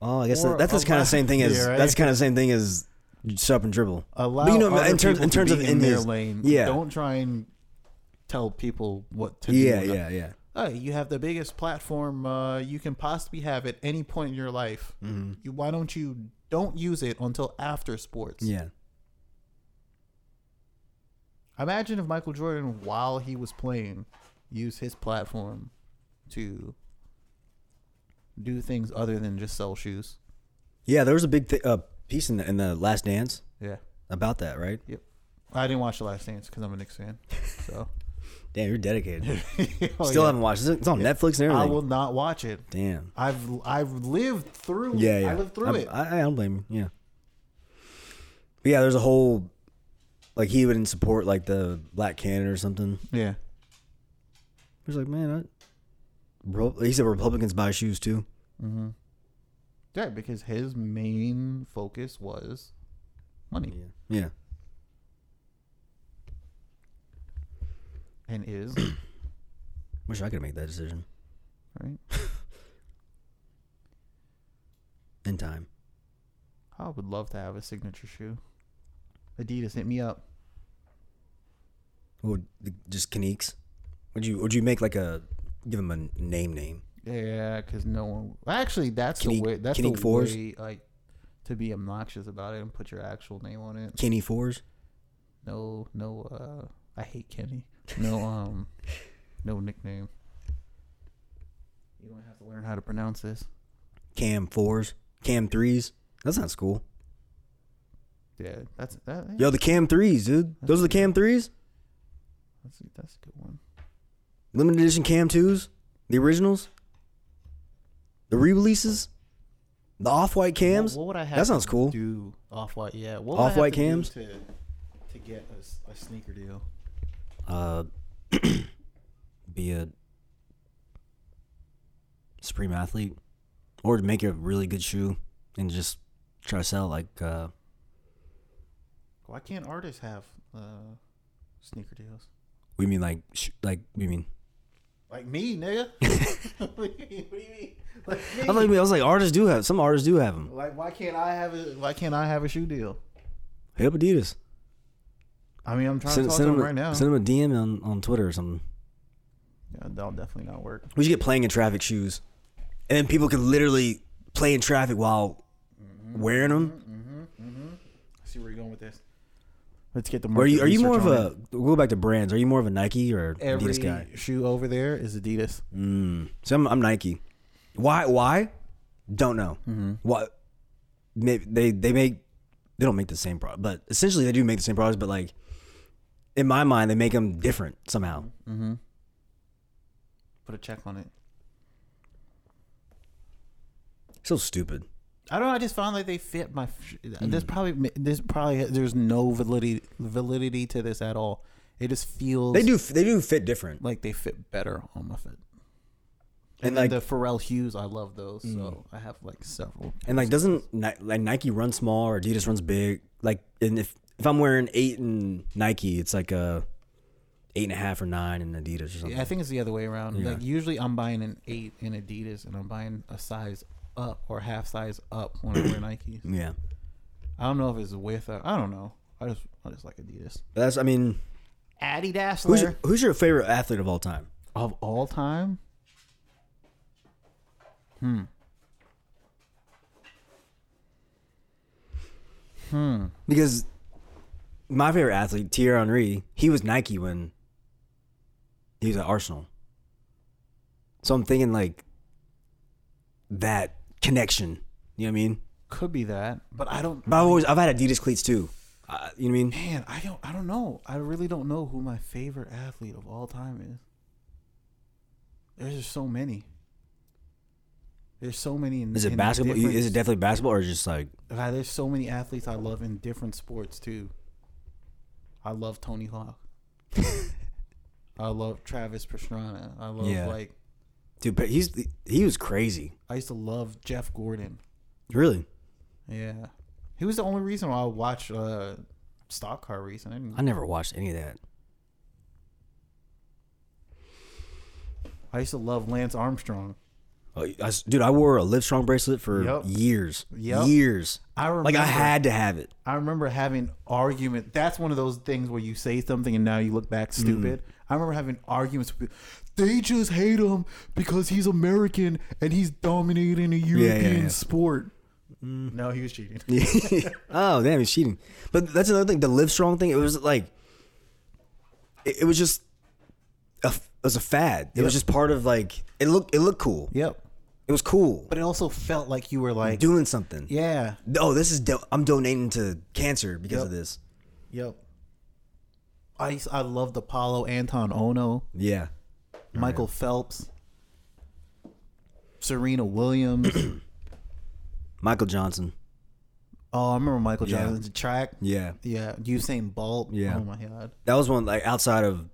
Oh, I guess that's kind of same thing as that's kind of same thing as sup and dribble. Allow but you know in terms of in their lane. Yeah. Don't try and tell people what to do. Yeah. Oh, you have the biggest platform you can possibly have at any point in your life. Mm-hmm. Why don't you use it until after sports? Yeah. Imagine if Michael Jordan, while he was playing, used his platform to do things other than just sell shoes. Yeah, there was a big piece in the Last Dance. Yeah, about that, right? Yep. I didn't watch the Last Dance because I'm a Knicks fan. So. Damn, you're dedicated. Haven't watched it. It's on Netflix and everything. I will not watch it. Damn. I've lived through. Yeah. I lived through it. I don't blame you. Yeah. But yeah, there's a whole like he wouldn't support like the Black Canada or something. Yeah. He's like, man, he said Republicans buy shoes too. Mm-hmm. Yeah, because his main focus was money. Yeah. And is. Wish I could make that decision. Right? In time. I would love to have a signature shoe. Adidas, hit me up. Or just Kniques? Would you make like a, give them a name? Yeah, because no one, actually that's Knique, the way, that's Knique the fours? Way like to be obnoxious about it and put your actual name on it. Kenny Fours? No, I hate Kenny. No nickname. You don't have to learn how to pronounce this. Cam Fours, Cam Threes. That sounds cool. Yeah, that's that. Yo, the Cam Threes, dude. Those are the Cam Threes. That's a good one. Limited edition Cam Twos, the originals, the re-releases, the off-white cams. What would I have? That sounds cool. Do off-white, yeah. What would off-white I have to cams do to get a sneaker deal. Be a supreme athlete, or to make a really good shoe and just try to sell. Like, why can't artists have sneaker deals? We mean like we mean like me, nigga. What do you mean? Like me. I was like, artists do have them. Like, why can't I have a shoe deal? Help Adidas. I mean, I'm trying to talk to him right now. Send him a DM on Twitter or something. Yeah, that'll definitely not work. We should get playing in traffic shoes. And then people could literally play in traffic while wearing them. Mm-hmm. I see where you're going with this. Let's get the market research on it. Are you more of a... We'll go back to brands. Are you more of a Nike or Adidas guy? Every shoe over there is Adidas. So I'm Nike. Why? Don't know. Mm-hmm. Why? They don't make the same product. But essentially, they do make the same products, but like... In my mind, they make them different somehow. Mm-hmm. Put a check on it. So stupid. I don't know. I just found like they fit my. There's no validity to this at all. It just feels they do fit different. Like they fit better on my fit. And like the Pharrell Hughes, I love those. Mm-hmm. So I have like several. And like doesn't like Nike run small or Adidas runs big? Like and if I'm wearing 8 in Nike, it's like a 8.5 or 9 in Adidas or something. Yeah, I think it's the other way around. Yeah. Like usually I'm buying an 8 in Adidas and I'm buying a size up or half size up when I wear Nikes. Yeah. I don't know if it's with or, I don't know. I just like Adidas. That's, I mean, Adidas. Who's your favorite athlete of all time? Of all time? Because my favorite athlete, Thierry Henry, he was Nike when he was at Arsenal. So I'm thinking like that connection. You know what I mean? Could be that, but I don't. But I've had Adidas cleats too. You know what I mean? Man, I don't know. I really don't know who my favorite athlete of all time is. There's just so many. There's so many. Is it basketball? Is it definitely basketball or just like? There's so many athletes I love in different sports too. I love Tony Hawk. I love Travis Pastrana. I love like. Dude, but he was crazy. I used to love Jeff Gordon. Really? Yeah. He was the only reason why I watched Stock Car Racing. I never watched any of that. I used to love Lance Armstrong. Dude, I wore a Livestrong bracelet for years. Years. I remember, I had to have it. I remember having argument. That's one of those things where you say something and now you look back stupid. I remember having arguments with people. They just hate him because he's American and he's dominating a European sport. No, he was cheating. Oh, damn, he's cheating. But that's another thing. The Livestrong thing, it was like, it was just it was a fad. It was just part of like, it looked cool. Yep. It was cool. But it also felt like you were like. Doing something. Yeah. Oh, this is, I'm donating to cancer because of this. Yep. I loved Apollo, Anton Ono. Yeah. Michael Phelps. Serena Williams. Michael Johnson. Oh, I remember Michael Johnson's track. Yeah. Yeah. Usain Bolt. Yeah. Oh my God. That was one like outside of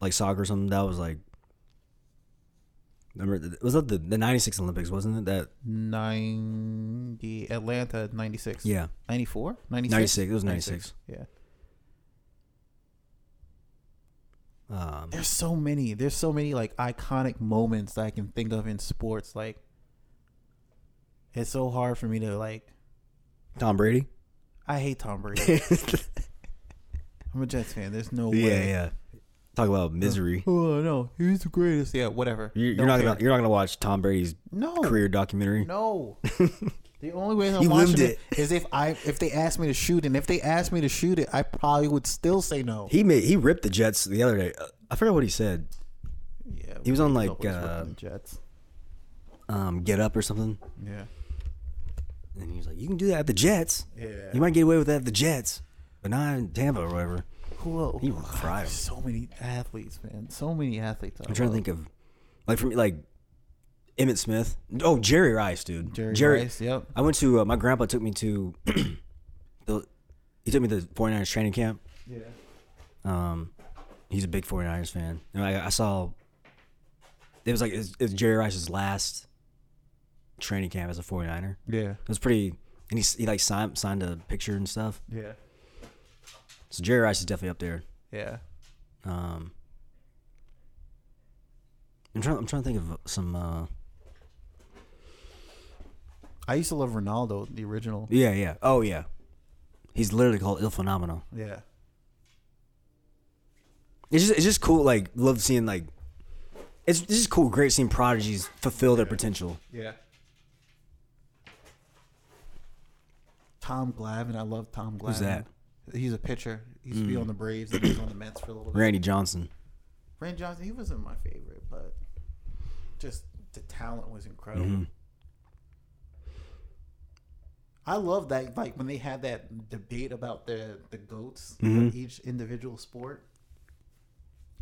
like soccer or something. That was like remember was that the 96 Olympics, wasn't it? That 90 Atlanta 96. Yeah. 94? 96? 96. It was 96. Yeah. There's so many. There's so many like iconic moments that I can think of in sports. Like, it's so hard for me to like. Tom Brady. I hate Tom Brady. I'm a Jets fan. There's no way. Yeah. Talk about misery. Oh no, he's the greatest. Yeah, whatever. You're not gonna watch Tom Brady's career documentary. No. The only way I'm watching it is if they asked me to shoot, and if they asked me to shoot it, I probably would still say no. He ripped the Jets the other day. I forgot what he said. Yeah, he was on like Jets, Get Up or something. Yeah, and he was like, "You can do that at the Jets. Yeah, you might get away with that at the Jets, but not in Tampa or whatever." Whoa, he would cry. So many athletes, man. So many athletes. I'm trying to think of like for me like. Emmett Smith. Oh, Jerry Rice, dude. Jerry Rice, yep. I went to, my grandpa took me to, he took me to the 49ers training camp. Yeah. He's a big 49ers fan. And I saw, it was Jerry Rice's last training camp as a 49er. Yeah. It was pretty, and he like signed a picture and stuff. Yeah. So Jerry Rice is definitely up there. Yeah. I'm trying to think of some, I used to love Ronaldo, the original. Yeah. Oh, yeah. He's literally called Il Fenomeno. Yeah. It's just cool. Like, love seeing like, it's just cool. Great seeing prodigies fulfill their potential. Yeah. Tom Glavine. I love Tom Glavine. Who's that? He's a pitcher. He used to be on the Braves. He was on the Mets for a little bit. Rand Johnson. He wasn't my favorite, but just the talent was incredible. Mm-hmm. I love that, like when they had that debate about the GOATs of each individual sport.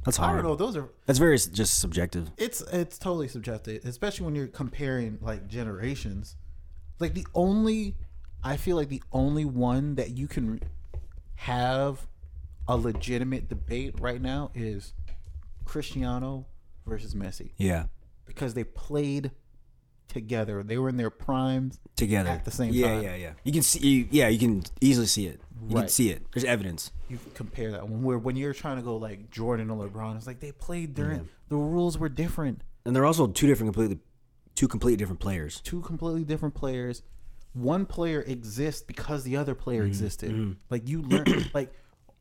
That's hard. I don't know. That's very just subjective. It's totally subjective, especially when you're comparing like generations. Like I feel like the only one that you can have a legitimate debate right now is Cristiano versus Messi. Yeah. Because they played together. They were in their primes together at the same time. Yeah. You can easily see it. You can see it. There's evidence. You can compare that when you're trying to go like Jordan or LeBron, it's like they played during the rules were different. And they're also two completely different players. one player exists because the other player existed. Mm-hmm. Like you learn, like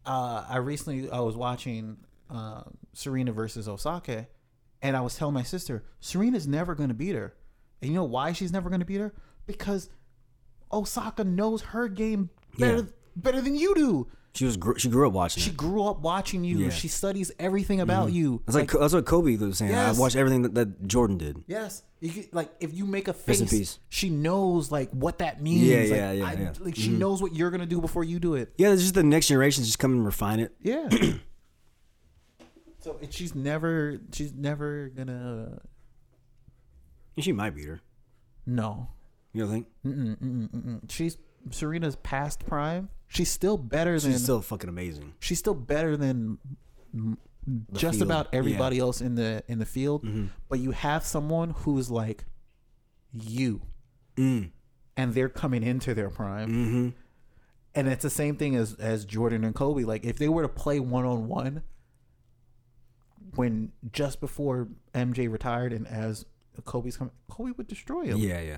I was watching Serena versus Osaka, and I was telling my sister, Serena's never going to beat her. And you know why she's never going to beat her? Because Osaka knows her game better than you do. She grew up watching you. Yeah. She studies everything about you. That's what Kobe was saying. Yes. I watched everything that Jordan did. Yes. If you make a face, she knows what that means. Yeah. She knows what you're gonna do before you do it. Yeah, it's just the next generation just come and refine it. Yeah. So she's never gonna. She might beat her. No. You don't think? Serena's past prime. She's still fucking amazing. She's still better than just about everybody else in the field. Mm-hmm. But you have someone who's like you, and they're coming into their prime. Mm-hmm. And it's the same thing as Jordan and Kobe. Like if they were to play 1-on-1, when just before MJ retired and as Kobe's coming, Kobe would destroy him. Yeah.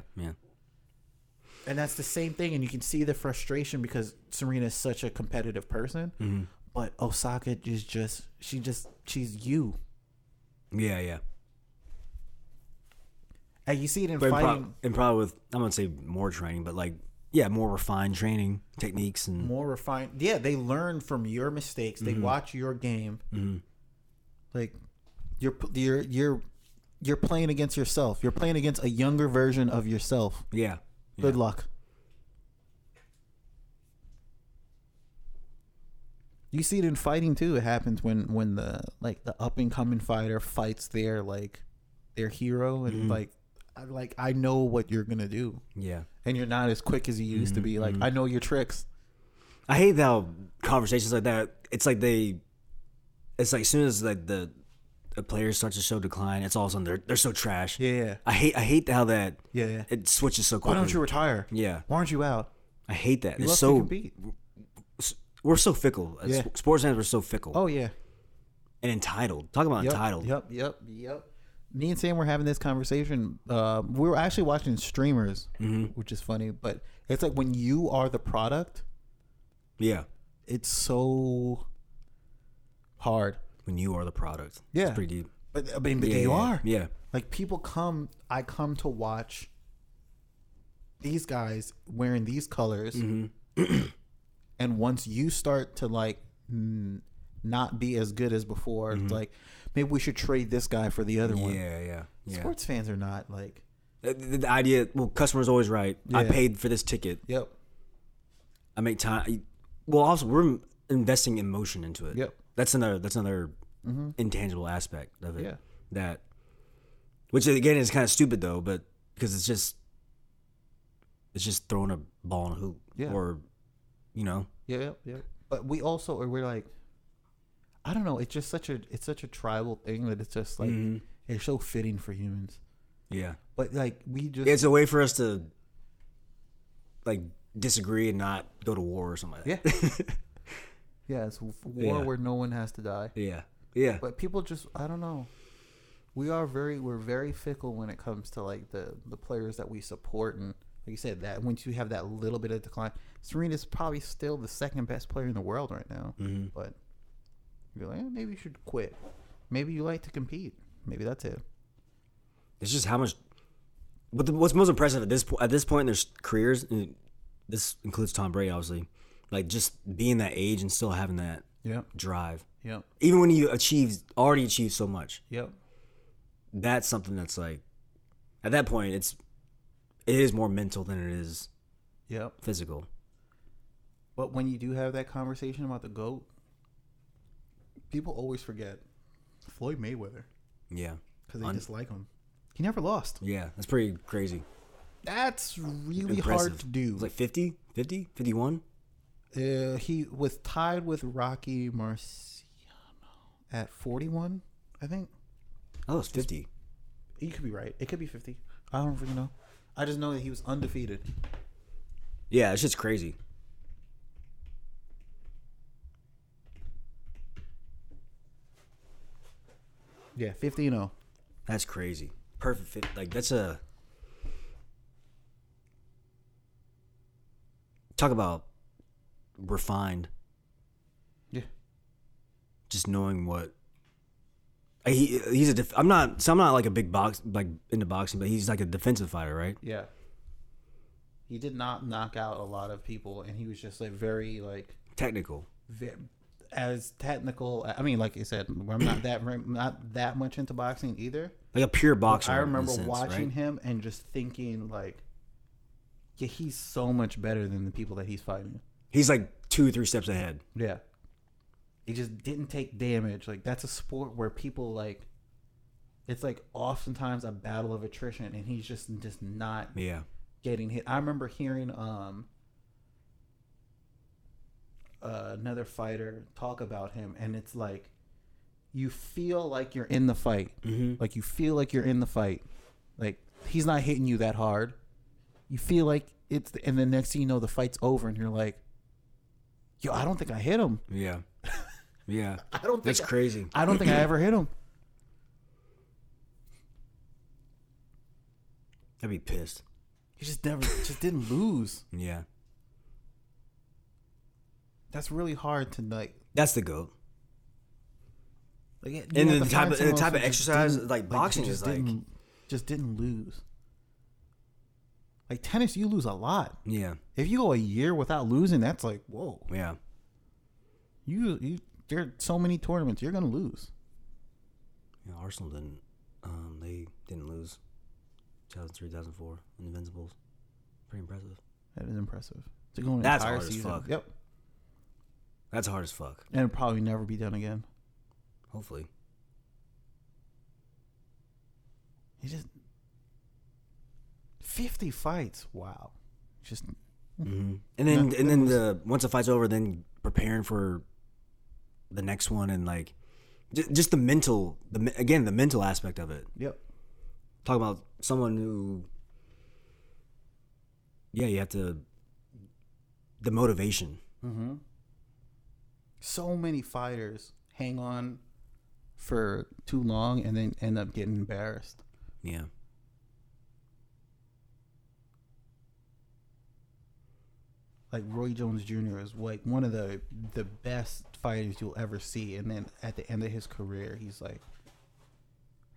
And that's the same thing, and you can see the frustration because Serena is such a competitive person, but Osaka is just she's you. Yeah. And you see it in fighting, and probably with I wouldn't say more training, but more refined training techniques and more refined. Yeah, they learn from your mistakes. They watch your game. Mm-hmm. Like you're playing against yourself. You're playing against a younger version of yourself. Yeah. Good luck. You see it in fighting too. It happens when the up and coming fighter fights their hero, and I know what you're gonna do. Yeah, and you're not as quick as you used to be. I know your tricks. I hate how conversations like that. It's like as soon as a player starts to show decline, it's all of a sudden they're so trash. Yeah. I hate how that it switches so quickly. Why don't you retire? Yeah. Why aren't you out? I hate that. It's so compete. We're so fickle. Yeah. Sports fans are so fickle. Oh yeah. And entitled. Talk about entitled. Yep. Me and Sam were having this conversation. We were actually watching streamers, which is funny, but it's like when you are the product. Yeah. It's so hard. When you are the product. Yeah. It's pretty deep. But you are. Yeah. Like people come, I come to watch these guys wearing these colors. Mm-hmm. And once you start to not be as good as before, it's like maybe we should trade this guy for the other one. Yeah. Sports fans are not like. The idea, customer's always right. Yeah. I paid for this ticket. Yep. I make time. Well, also we're investing emotion into it. Yep. That's another intangible aspect of it. Yeah. That, which again is kind of stupid though, but because it's just throwing a ball in a hoop, or you know. Yeah. But we also we're like, I don't know. It's just such a tribal thing that it's just like it's so fitting for humans. Yeah. But it's a way for us to disagree and not go to war or something like that. Yeah. Yeah, it's war where no one has to die. Yeah. But people just—I don't know. We're very fickle when it comes to the players that we support, and like you said, that once you have that little bit of decline, Serena's probably still the second best player in the world right now. Mm-hmm. But you're like, maybe you should quit. Maybe you like to compete. Maybe that's it. It's just how much. But what's most impressive at this point in their careers, and this includes Tom Brady, obviously. Just being that age and still having that drive. Yep. Even when you already achieved so much. Yep. That's something that's at that point, it is more mental than it is physical. But when you do have that conversation about the GOAT, people always forget Floyd Mayweather. Yeah. Because they dislike him. He never lost. Yeah, that's pretty crazy. That's really hard to do. It's 50, 51? He was tied with Rocky Marciano at 41, I think. Oh, it's 50. You could be right. It could be 50. I don't really know. I just know that he was undefeated. Yeah, it's just crazy. Yeah, 50-0. That's crazy. Perfect. That's a Talk about refined. Yeah. Just knowing what I'm not like a big box, like into boxing, but he's like a defensive fighter, right? Yeah. He did not knock out a lot of people, and he was just like very like technical. As technical, I mean, like you said, I'm not that much into boxing either. Like a pure boxer. Like I remember watching him and just thinking like, yeah, he's so much better than the people that he's fighting. He's like 2 or 3 steps ahead. Yeah. He just didn't take damage. Like that's a sport where people like, it's like oftentimes a battle of attrition, and he's just not getting hit. I remember hearing another fighter talk about him, and it's like you feel like you're in the fight. Mm-hmm. Like you feel like you're in the fight. Like he's not hitting you that hard. You feel like it's, and the next thing you know, the fight's over, and you're like, "Yo, I don't think I hit him." Yeah, yeah. That's crazy. I don't think I ever hit him. I'd be pissed. He just didn't lose. Yeah. That's really hard to like. That's the GOAT. Like, and then the type of exercise like boxing is like just didn't lose. Like tennis, you lose a lot. Yeah. If you go a year without losing, that's like whoa. Yeah. You there are so many tournaments you're gonna lose. Yeah, Arsenal didn't. They didn't lose. 2003, 2004, Invincibles. Pretty impressive. That is impressive. To go an entire season. That's hard as fuck. Yep. That's hard as fuck. And it'll probably never be done again. Hopefully. He just 50 fights. Wow. Just mm-hmm. and then once the fight's over, then preparing for the next one, and like just the mental aspect of it. Yep. Talk about someone who you have to the motivation. Mm-hmm. So many fighters hang on for too long and then end up getting embarrassed. Yeah. Like Roy Jones Jr. is like one of the best fighters you'll ever see. And then at the end of his career, he's like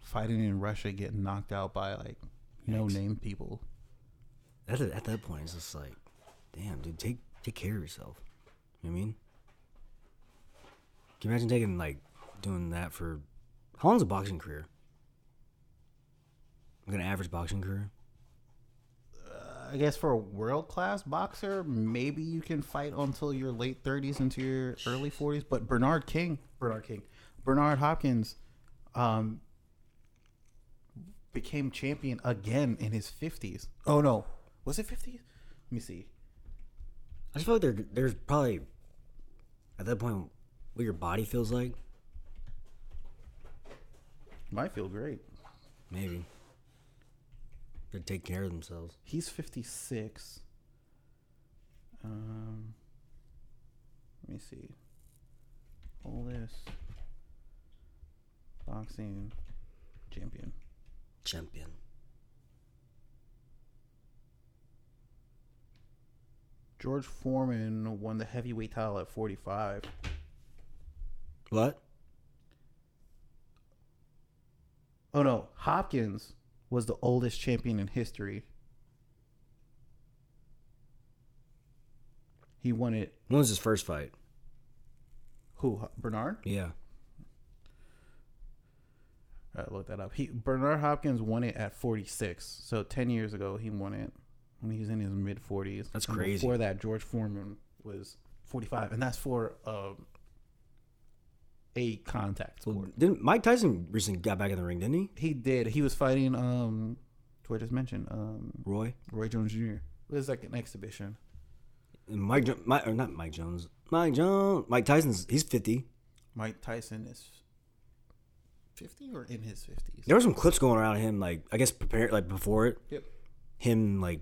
fighting in Russia, getting knocked out by like no-name people. At that point, it's just like, damn, dude, take care of yourself. You know what I mean? Can you imagine doing that for... How long's a boxing career? Like an average boxing career? I guess for a world-class boxer, maybe you can fight until your late 30s into your early 40s. But Bernard Hopkins became champion again in his 50s. Oh, no. Was it 50s? Let me see. I just feel like there's probably... At that point... What your body feels like? Might feel great. Maybe. They'd take care of themselves. He's 56. Let me see. All this. Boxing champion. George Foreman won the heavyweight title at 45. What? Oh no, Hopkins was the oldest champion in history. He won it. When was his first fight? Who? Bernard? Yeah. All right, look that up. Bernard Hopkins won it at 46. So 10 years ago he won it when he was in his mid 40s. That's crazy. Before that, George Foreman was 45, and that's for a contact sport. Well, didn't Mike Tyson recently got back in the ring, didn't he? He did. He was fighting, who I just mentioned, Roy Jones Jr. It was like an exhibition. And Mike Tyson's, he's 50. Mike Tyson is 50 or in his 50s. There were some clips going around of him, like, I guess prepared, like, before it. Yep. Him, like,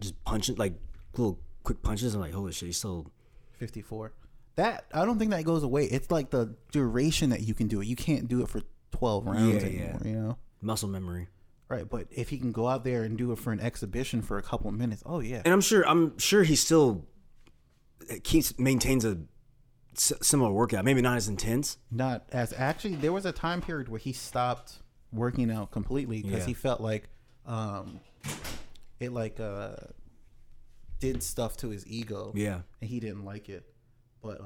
just punching, like, little quick punches. I'm like, holy shit, he's still 54. That I don't think that goes away. It's like the duration that you can do it. You can't do it for 12 rounds anymore, you know? Muscle memory. Right, but if he can go out there and do it for an exhibition for a couple of minutes, oh yeah. And I'm sure he's still maintains a similar workout, maybe not as intense. Not as actually, there was a time period where he stopped working out completely because he felt like it like did stuff to his ego. Yeah, and he didn't like it, but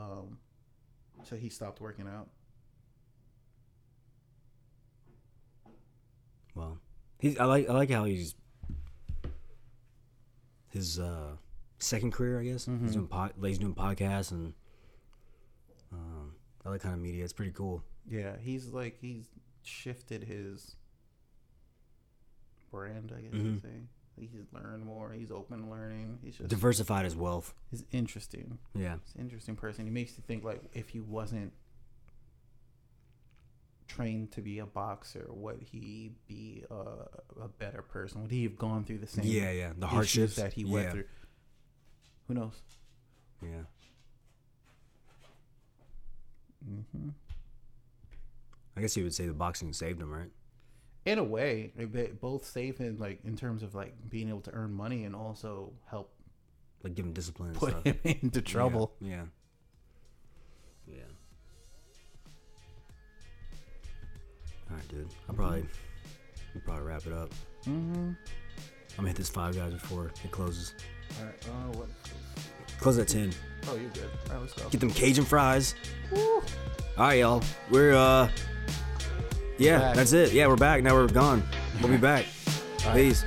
so he stopped working out. Well, I like how he's his second career, I guess. Mm-hmm. He's doing podcasts and other kind of media. It's pretty cool. Yeah, he's shifted his brand, I guess you'd say. He's learned more. He's open learning. He's just diversified his wealth. He's interesting. Yeah, he's an interesting person. He makes you think like if he wasn't trained to be a boxer, would he be a better person? Would he have gone through the same the hardships that he went through? Who knows? Yeah. Mm-hmm. I guess you would say the boxing saved him, right? In a way, they both saved him, like in terms of like being able to earn money and also help, like give him discipline, and put him into trouble. Yeah. All right, dude. I'll probably wrap it up. Mm-hmm. I'm gonna hit this 5 guys before it closes. All right. What? Close at 10. Oh, you're good. All right, let's go. Get them Cajun fries. Woo. All right, y'all. We're That's it. Yeah, we're back. Now we're gone. We'll be back. All right. Peace.